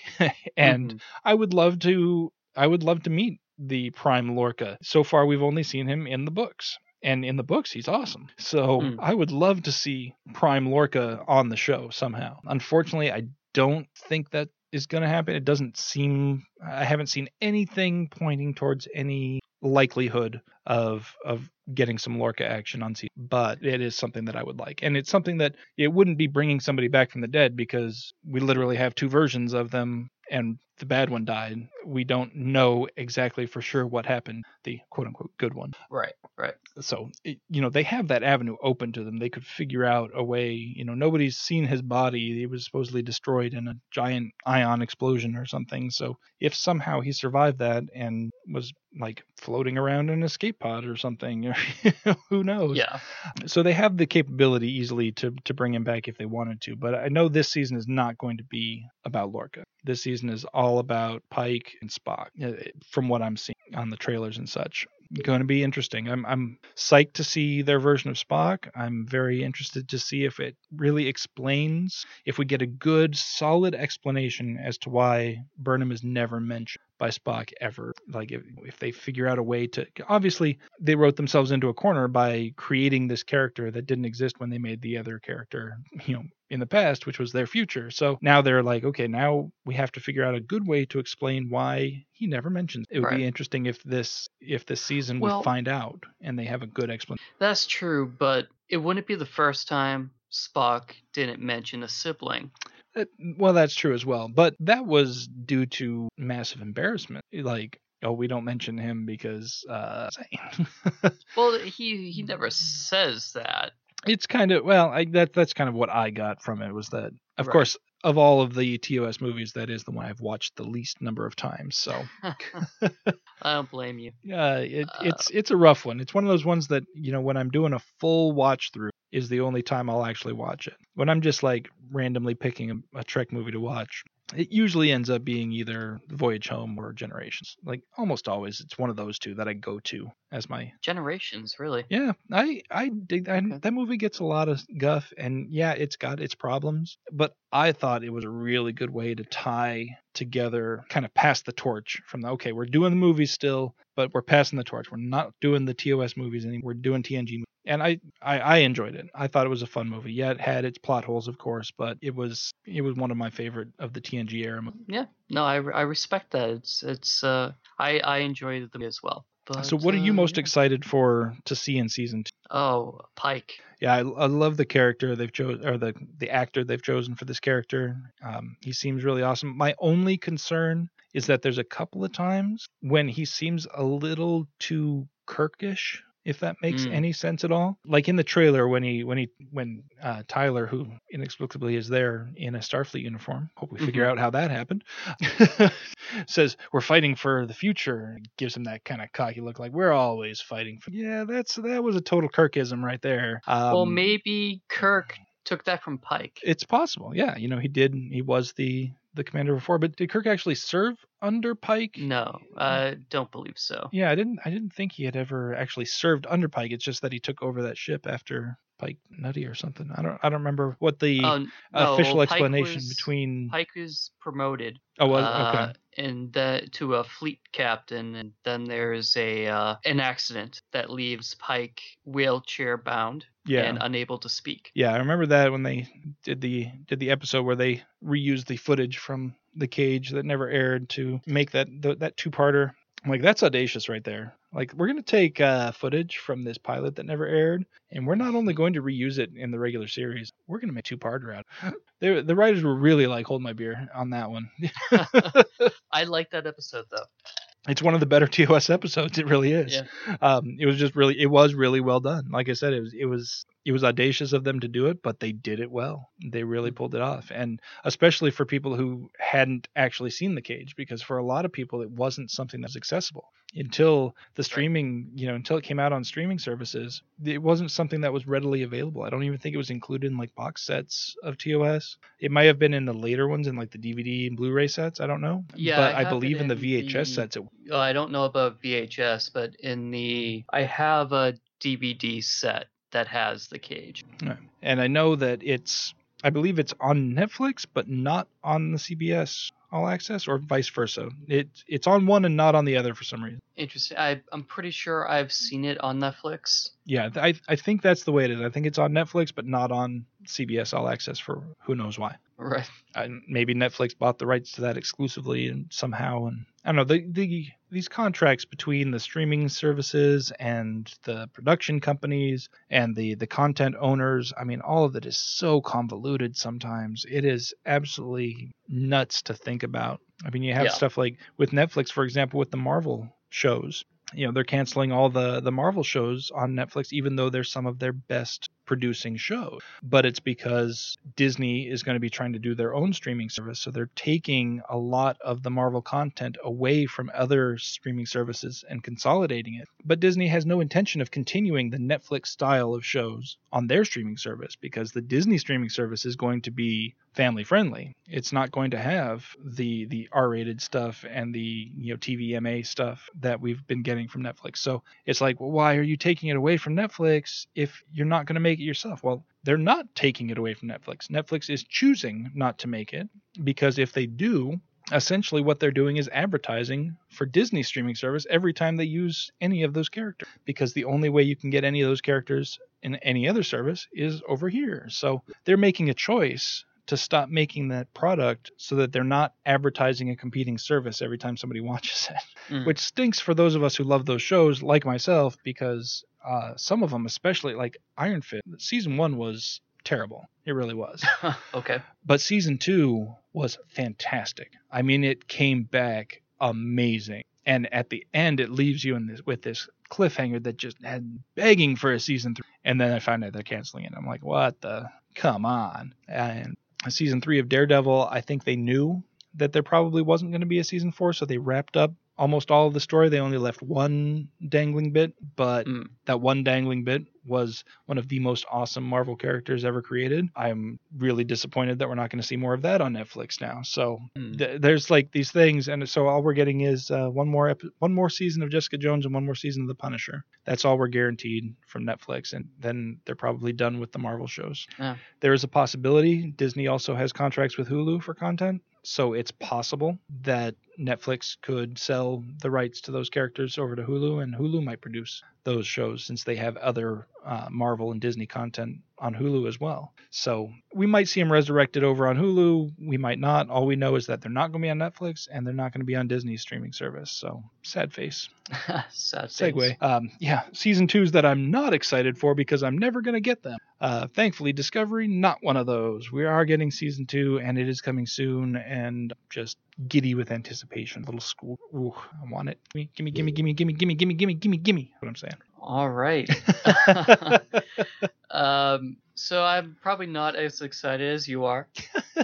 and mm-hmm. I would love to I would love to meet the Prime Lorca. So far, we've only seen him in the books. And in the books, he's awesome. So mm. I would love to see Prime Lorca on the show somehow. Unfortunately, I don't think that is going to happen. It doesn't seem, I haven't seen anything pointing towards any likelihood of of getting some Lorca action on season, but it is something that I would like. And it's something that it wouldn't be bringing somebody back from the dead, because we literally have two versions of them and the bad one died. We don't know exactly for sure what happened, the quote unquote good one. Right, right. So, it, you know, they have that avenue open to them. They could figure out a way, you know, nobody's seen his body. He was supposedly destroyed in a giant ion explosion or something. So if somehow he survived that and was like floating around in an escape pod or something, who knows? Yeah. So they have the capability easily to, to bring him back if they wanted to. But I know this season is not going to be about Lorca. This season is all all about Pike and Spock, from what I'm seeing on the trailers and such. Going to be interesting. I'm I'm psyched to see their version of Spock. I'm very interested to see if it really explains, if we get a good, solid explanation as to why Burnham is never mentioned by Spock ever. Like if, if they figure out a way to, obviously they wrote themselves into a corner by creating this character that didn't exist when they made the other character, you know, in the past, which was their future. So now they're like, okay, now we have to figure out a good way to explain why he never mentions it. It would right. be interesting if this if this season well, we find out and they have a good explanation. That's true, but it wouldn't be the first time Spock didn't mention a sibling. That, well, that's true as well, but that was due to massive embarrassment. Like, oh, we don't mention him because uh well, he he never says that. It's kind of, well, I, that that's kind of what I got from it, was that, of right. course, of all of the T O S movies, that is the one I've watched the least number of times. So I don't blame you. Uh, it, uh, it's it's a rough one. It's one of those ones that, you know, when I'm doing a full watch through is the only time I'll actually watch it. When I'm just like randomly picking a, a Trek movie to watch, it usually ends up being either Voyage Home or Generations. Like almost always, it's one of those two that I go to as my Generations. Really? Yeah, I I dig that. Okay. That movie gets a lot of guff, and yeah, it's got its problems, but I thought it was a really good way to tie together, kind of pass the torch from the, okay, we're doing the movies still, but we're passing the torch. We're not doing the T O S movies anymore. We're doing T N G movies. And I, I, I enjoyed it. I thought it was a fun movie. Yeah, it had its plot holes, of course, but it was it was one of my favorite of the T N G era movies. Yeah, no, I, I respect that. It's it's uh, I I enjoyed the movie as well. But, so what uh, are you most yeah. excited for to see in season two? Oh, Pike. Yeah, I, I love the character they've chosen, or the the actor they've chosen for this character. Um, he seems really awesome. My only concern is that there's a couple of times when he seems a little too Kirkish, if that makes mm. any sense at all. Like in the trailer, when he when he when uh, Tyler, who inexplicably is there in a Starfleet uniform, hope we figure mm-hmm. out how that happened, says we're fighting for the future, gives him that kind of cocky look, like we're always fighting for. Yeah, that's that was a total Kirkism right there. Um, well, maybe Kirk took that from Pike. It's possible. Yeah, you know, he did. He was the. the commander before, but did Kirk actually serve under Pike? No, I uh, don't believe so. Yeah, I didn't I didn't think he had ever actually served under Pike. It's just that he took over that ship after Pike nutty or something. I don't I don't remember what the uh, no, official well, explanation was, between Pike was promoted. Oh, well, okay. Uh, and the, to a fleet captain, and then there's a uh, an accident that leaves Pike wheelchair bound yeah. and unable to speak. Yeah, I remember that when they did the did the episode where they reused the footage from The Cage that never aired to make that the, that two-parter. I'm like, that's audacious right there. Like, we're going to take uh, footage from this pilot that never aired, and we're not only going to reuse it in the regular series, we're going to make two-parter out. They, the writers were really like, hold my beer on that one. I like that episode, though. It's one of the better T O S episodes. It really is. Yeah. Um, it was just really, it was really well done. Like I said, it was, it was, it was audacious of them to do it, but they did it well. They really pulled it off. And especially for people who hadn't actually seen The Cage, because for a lot of people, it wasn't something that was accessible until the streaming, you know, until it came out on streaming services, it wasn't something that was readily available. I don't even think it was included in like box sets of T O S. It might have been in the later ones in like the D V D and Blu-ray sets. I don't know. Yeah, but I believe in the V H S the... sets. It Oh, I don't know about V H S, but in the I have a D V D set that has The Cage. Right. And I know that it's I believe it's on Netflix, but not on the C B S All Access, or vice versa. It it's on one and not on the other for some reason. Interesting. I I'm pretty sure I've seen it on Netflix. Yeah, I I think that's the way it is. I think it's on Netflix, but not on C B S All Access for who knows why. Right. And maybe Netflix bought the rights to that exclusively and somehow. And I don't know, the, the these contracts between the streaming services and the production companies and the, the content owners, I mean, all of it is so convoluted sometimes. It is absolutely nuts to think about. I mean, you have yeah. stuff like with Netflix, for example, with the Marvel shows. You know, they're canceling all the, the Marvel shows on Netflix, even though they're some of their best producing shows. But it's because Disney is going to be trying to do their own streaming service. So they're taking a lot of the Marvel content away from other streaming services and consolidating it. But Disney has no intention of continuing the Netflix style of shows on their streaming service, because the Disney streaming service is going to be family friendly. It's not going to have the the R-rated stuff and the, you know, T V M A stuff that we've been getting from Netflix. So it's like, well, why are you taking it away from Netflix if you're not going to make it yourself? Well, they're not taking it away from Netflix. Netflix is choosing not to make it, because if they do, essentially what they're doing is advertising for Disney streaming service every time they use any of those characters, because the only way you can get any of those characters in any other service is over here. So they're making a choice to stop making that product so that they're not advertising a competing service every time somebody watches it, mm. which stinks for those of us who love those shows like myself, because uh, some of them, especially like Iron Fist, season one was terrible. It really was. Okay. But season two was fantastic. I mean, it came back amazing. And at the end, it leaves you in this, with this cliffhanger that just had begging for a season three. And then I find out they're canceling it. I'm like, what the? Come on. And season three of Daredevil, I think they knew that there probably wasn't going to be a season four, so they wrapped up almost all of the story. They only left one dangling bit, but mm. that one dangling bit was one of the most awesome Marvel characters ever created. I'm really disappointed that we're not going to see more of that on Netflix now. So mm. th- there's like these things, and so all we're getting is uh, one more ep- one more season of Jessica Jones and one more season of The Punisher. That's all we're guaranteed from Netflix, and then they're probably done with the Marvel shows. Oh. There is a possibility. Disney also has contracts with Hulu for content, so it's possible that Netflix could sell the rights to those characters over to Hulu, and Hulu might produce those shows since they have other uh, Marvel and Disney content on Hulu as well. So we might see them resurrected over on Hulu. We might not. All we know is that they're not going to be on Netflix and they're not going to be on Disney's streaming service. So sad face. Sad segue. Um, yeah. Season twos that I'm not excited for because I'm never going to get them. Uh, thankfully, Discovery, not one of those. We are getting season two and it is coming soon, and just giddy with anticipation. Little school. Ooh, I want it. Gimme, gimme, gimme, gimme, gimme, gimme, gimme, gimme, gimme. What I'm saying. All right. um, so I'm probably not as excited as you are,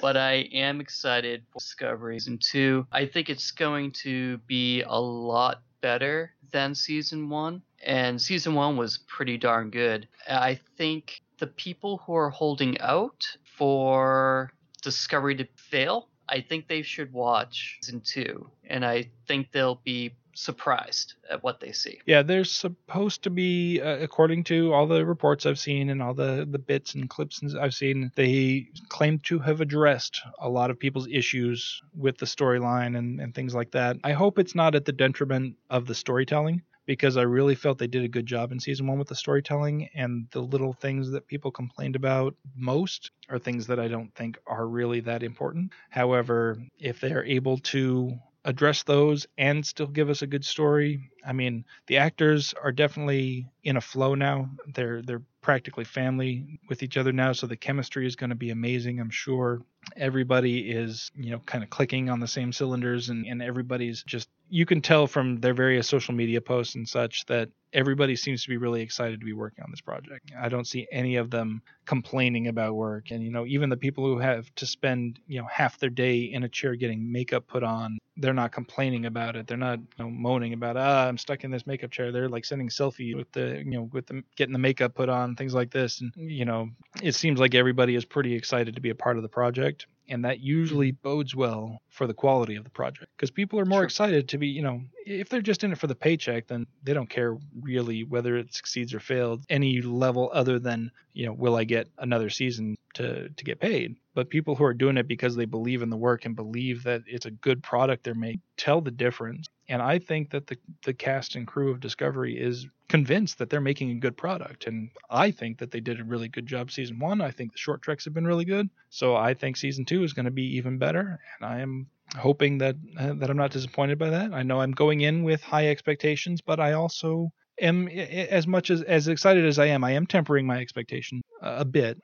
but I am excited for Discovery Season two. I think it's going to be a lot better than Season one. And Season one was pretty darn good. I think the people who are holding out for Discovery to fail, I think they should watch Season two. And I think they'll be surprised at what they see. Yeah, there's supposed to be, uh, according to all the reports I've seen and all the, the bits and clips I've seen, they claim to have addressed a lot of people's issues with the storyline and, and things like that. I hope it's not at the detriment of the storytelling, because I really felt they did a good job in season one with the storytelling, and the little things that people complained about most are things that I don't think are really that important. However, if they're able to address those and still give us a good story. I mean, the actors are definitely in a flow now. They're they're practically family with each other now, so the chemistry is going to be amazing, I'm sure. Everybody is, you know, kind of clicking on the same cylinders, and, and everybody's just, you can tell from their various social media posts and such that everybody seems to be really excited to be working on this project. I don't see any of them complaining about work. And, you know, even the people who have to spend, you know, half their day in a chair getting makeup put on, they're not complaining about it. They're not, you know, moaning about, ah, I'm stuck in this makeup chair. They're like sending selfies with the, you know, with the, getting the makeup put on, things like this. And, you know, it seems like everybody is pretty excited to be a part of the project. And that usually bodes well for the quality of the project, because people are more sure. excited to be, you know, if they're just in it for the paycheck, then they don't care really whether it succeeds or failed any level other than, you know, will I get another season to, to get paid? But people who are doing it because they believe in the work and believe that it's a good product they're making, tell the difference. And I think that the, the cast and crew of Discovery is convinced that they're making a good product. And I think that they did a really good job season one. I think the short treks have been really good. So I think season two is going to be even better. And I am hoping that uh, that I'm not disappointed by that. I know I'm going in with high expectations, but I also am, as much as, as excited as I am, I am tempering my expectation a bit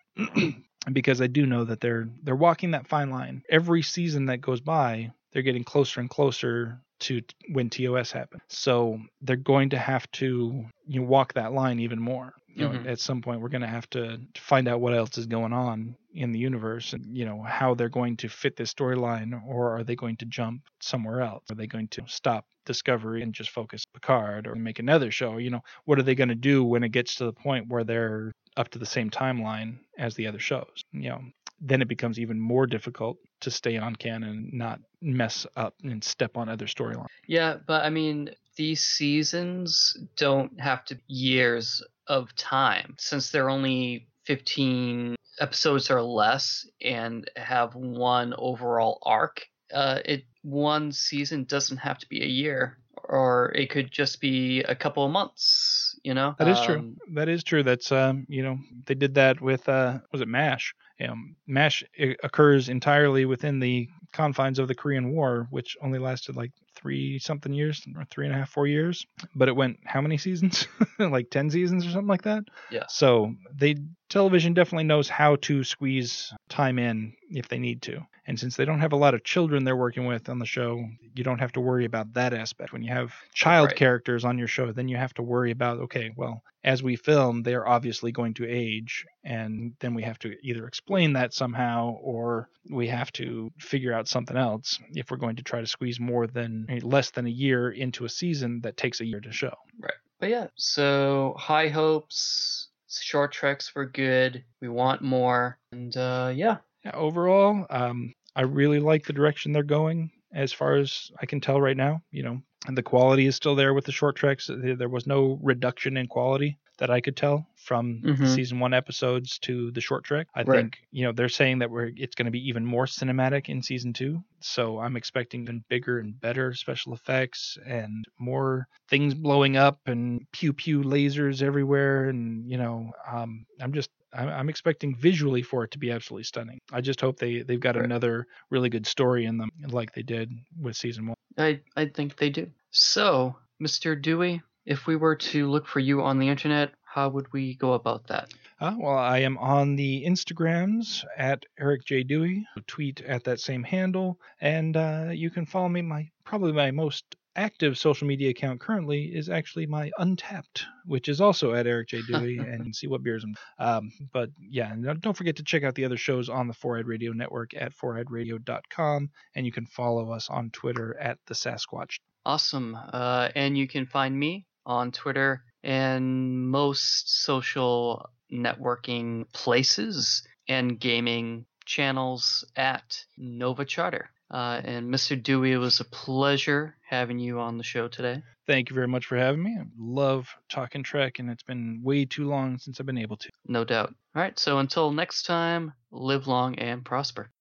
because I do know that they're they're walking that fine line. Every season that goes by, they're getting closer and closer to when T O S happened. So they're going to have to, you know, walk that line even more. You know, mm-hmm. At some point, we're going to have to find out what else is going on in the universe and, you know, how they're going to fit this storyline, or are they going to jump somewhere else? Are they going to stop Discovery and just focus Picard or make another show? You know, what are they going to do when it gets to the point where they're up to the same timeline as the other shows? You know, then it becomes even more difficult to stay on canon and not mess up and step on other storylines. Yeah, but I mean, these seasons don't have to be years of time, since they're only fifteen episodes or less and have one overall arc. Uh, it one season doesn't have to be a year, or it could just be a couple of months. You know, that is um, true. That is true. That's um, you know, they did that with uh, was it MASH? Um, MASH occurs entirely within the confines of the Korean War, which only lasted like three something years, or three and a half, four years. But it went how many seasons? Like ten seasons or something like that. Yeah. So they television definitely knows how to squeeze time in if they need to. And since they don't have a lot of children they're working with on the show, you don't have to worry about that aspect. When you have child right. characters on your show, then you have to worry about, okay, well, as we film, they're obviously going to age, and then we have to either explain that somehow, or we have to figure out something else if we're going to try to squeeze more than less than a year into a season that takes a year to show. Right. But yeah, so high hopes, short treks were good. We want more. And uh, yeah. yeah. Overall, um, I really like the direction they're going as far as I can tell right now. You know, and the quality is still there with the short treks. There was no reduction in quality that I could tell from mm-hmm. season one episodes to the short trek. I right. think, you know, they're saying that we're it's going to be even more cinematic in season two. So I'm expecting even bigger and better special effects and more things blowing up and pew pew lasers everywhere. And, you know, um, I'm just I'm expecting visually for it to be absolutely stunning. I just hope they, they've got right. another really good story in them like they did with season one. I, I think they do. So, Mister Dewey, if we were to look for you on the internet, how would we go about that? Uh, well, I am on the Instagrams at Eric J. Dewey. Tweet at that same handle. And uh, you can follow me. My probably my most active social media account currently is actually my Untappd, which is also at Eric J. Dewey, and see what beers I'm. Um, but yeah, and don't forget to check out the other shows on the Four-Eyed Radio Network at four eyed radio dot com, and you can follow us on Twitter at The Sasquatch. Awesome. Uh, and you can find me on Twitter and most social networking places and gaming channels at Nova Charter. Uh, and Mister Dewey, it was a pleasure having you on the show today. Thank you very much for having me. I love talking Trek, and it's been way too long since I've been able to. No doubt. All right, so until next time, live long and prosper.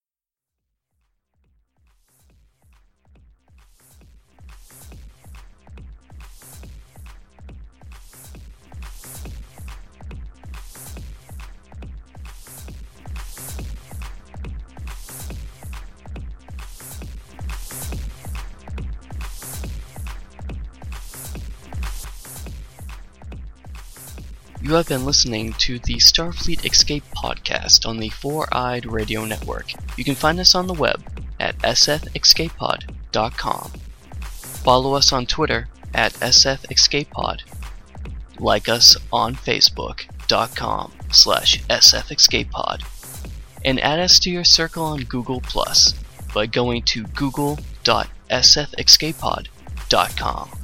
You have been listening to the Starfleet Escape Podcast on the Four-Eyed Radio Network. You can find us on the web at s f escape pod dot com. Follow us on Twitter at s f escape pod. Like us on facebook.com slash sfescapepod. And add us to your circle on Google Plus by going to google dot s f escape pod dot com.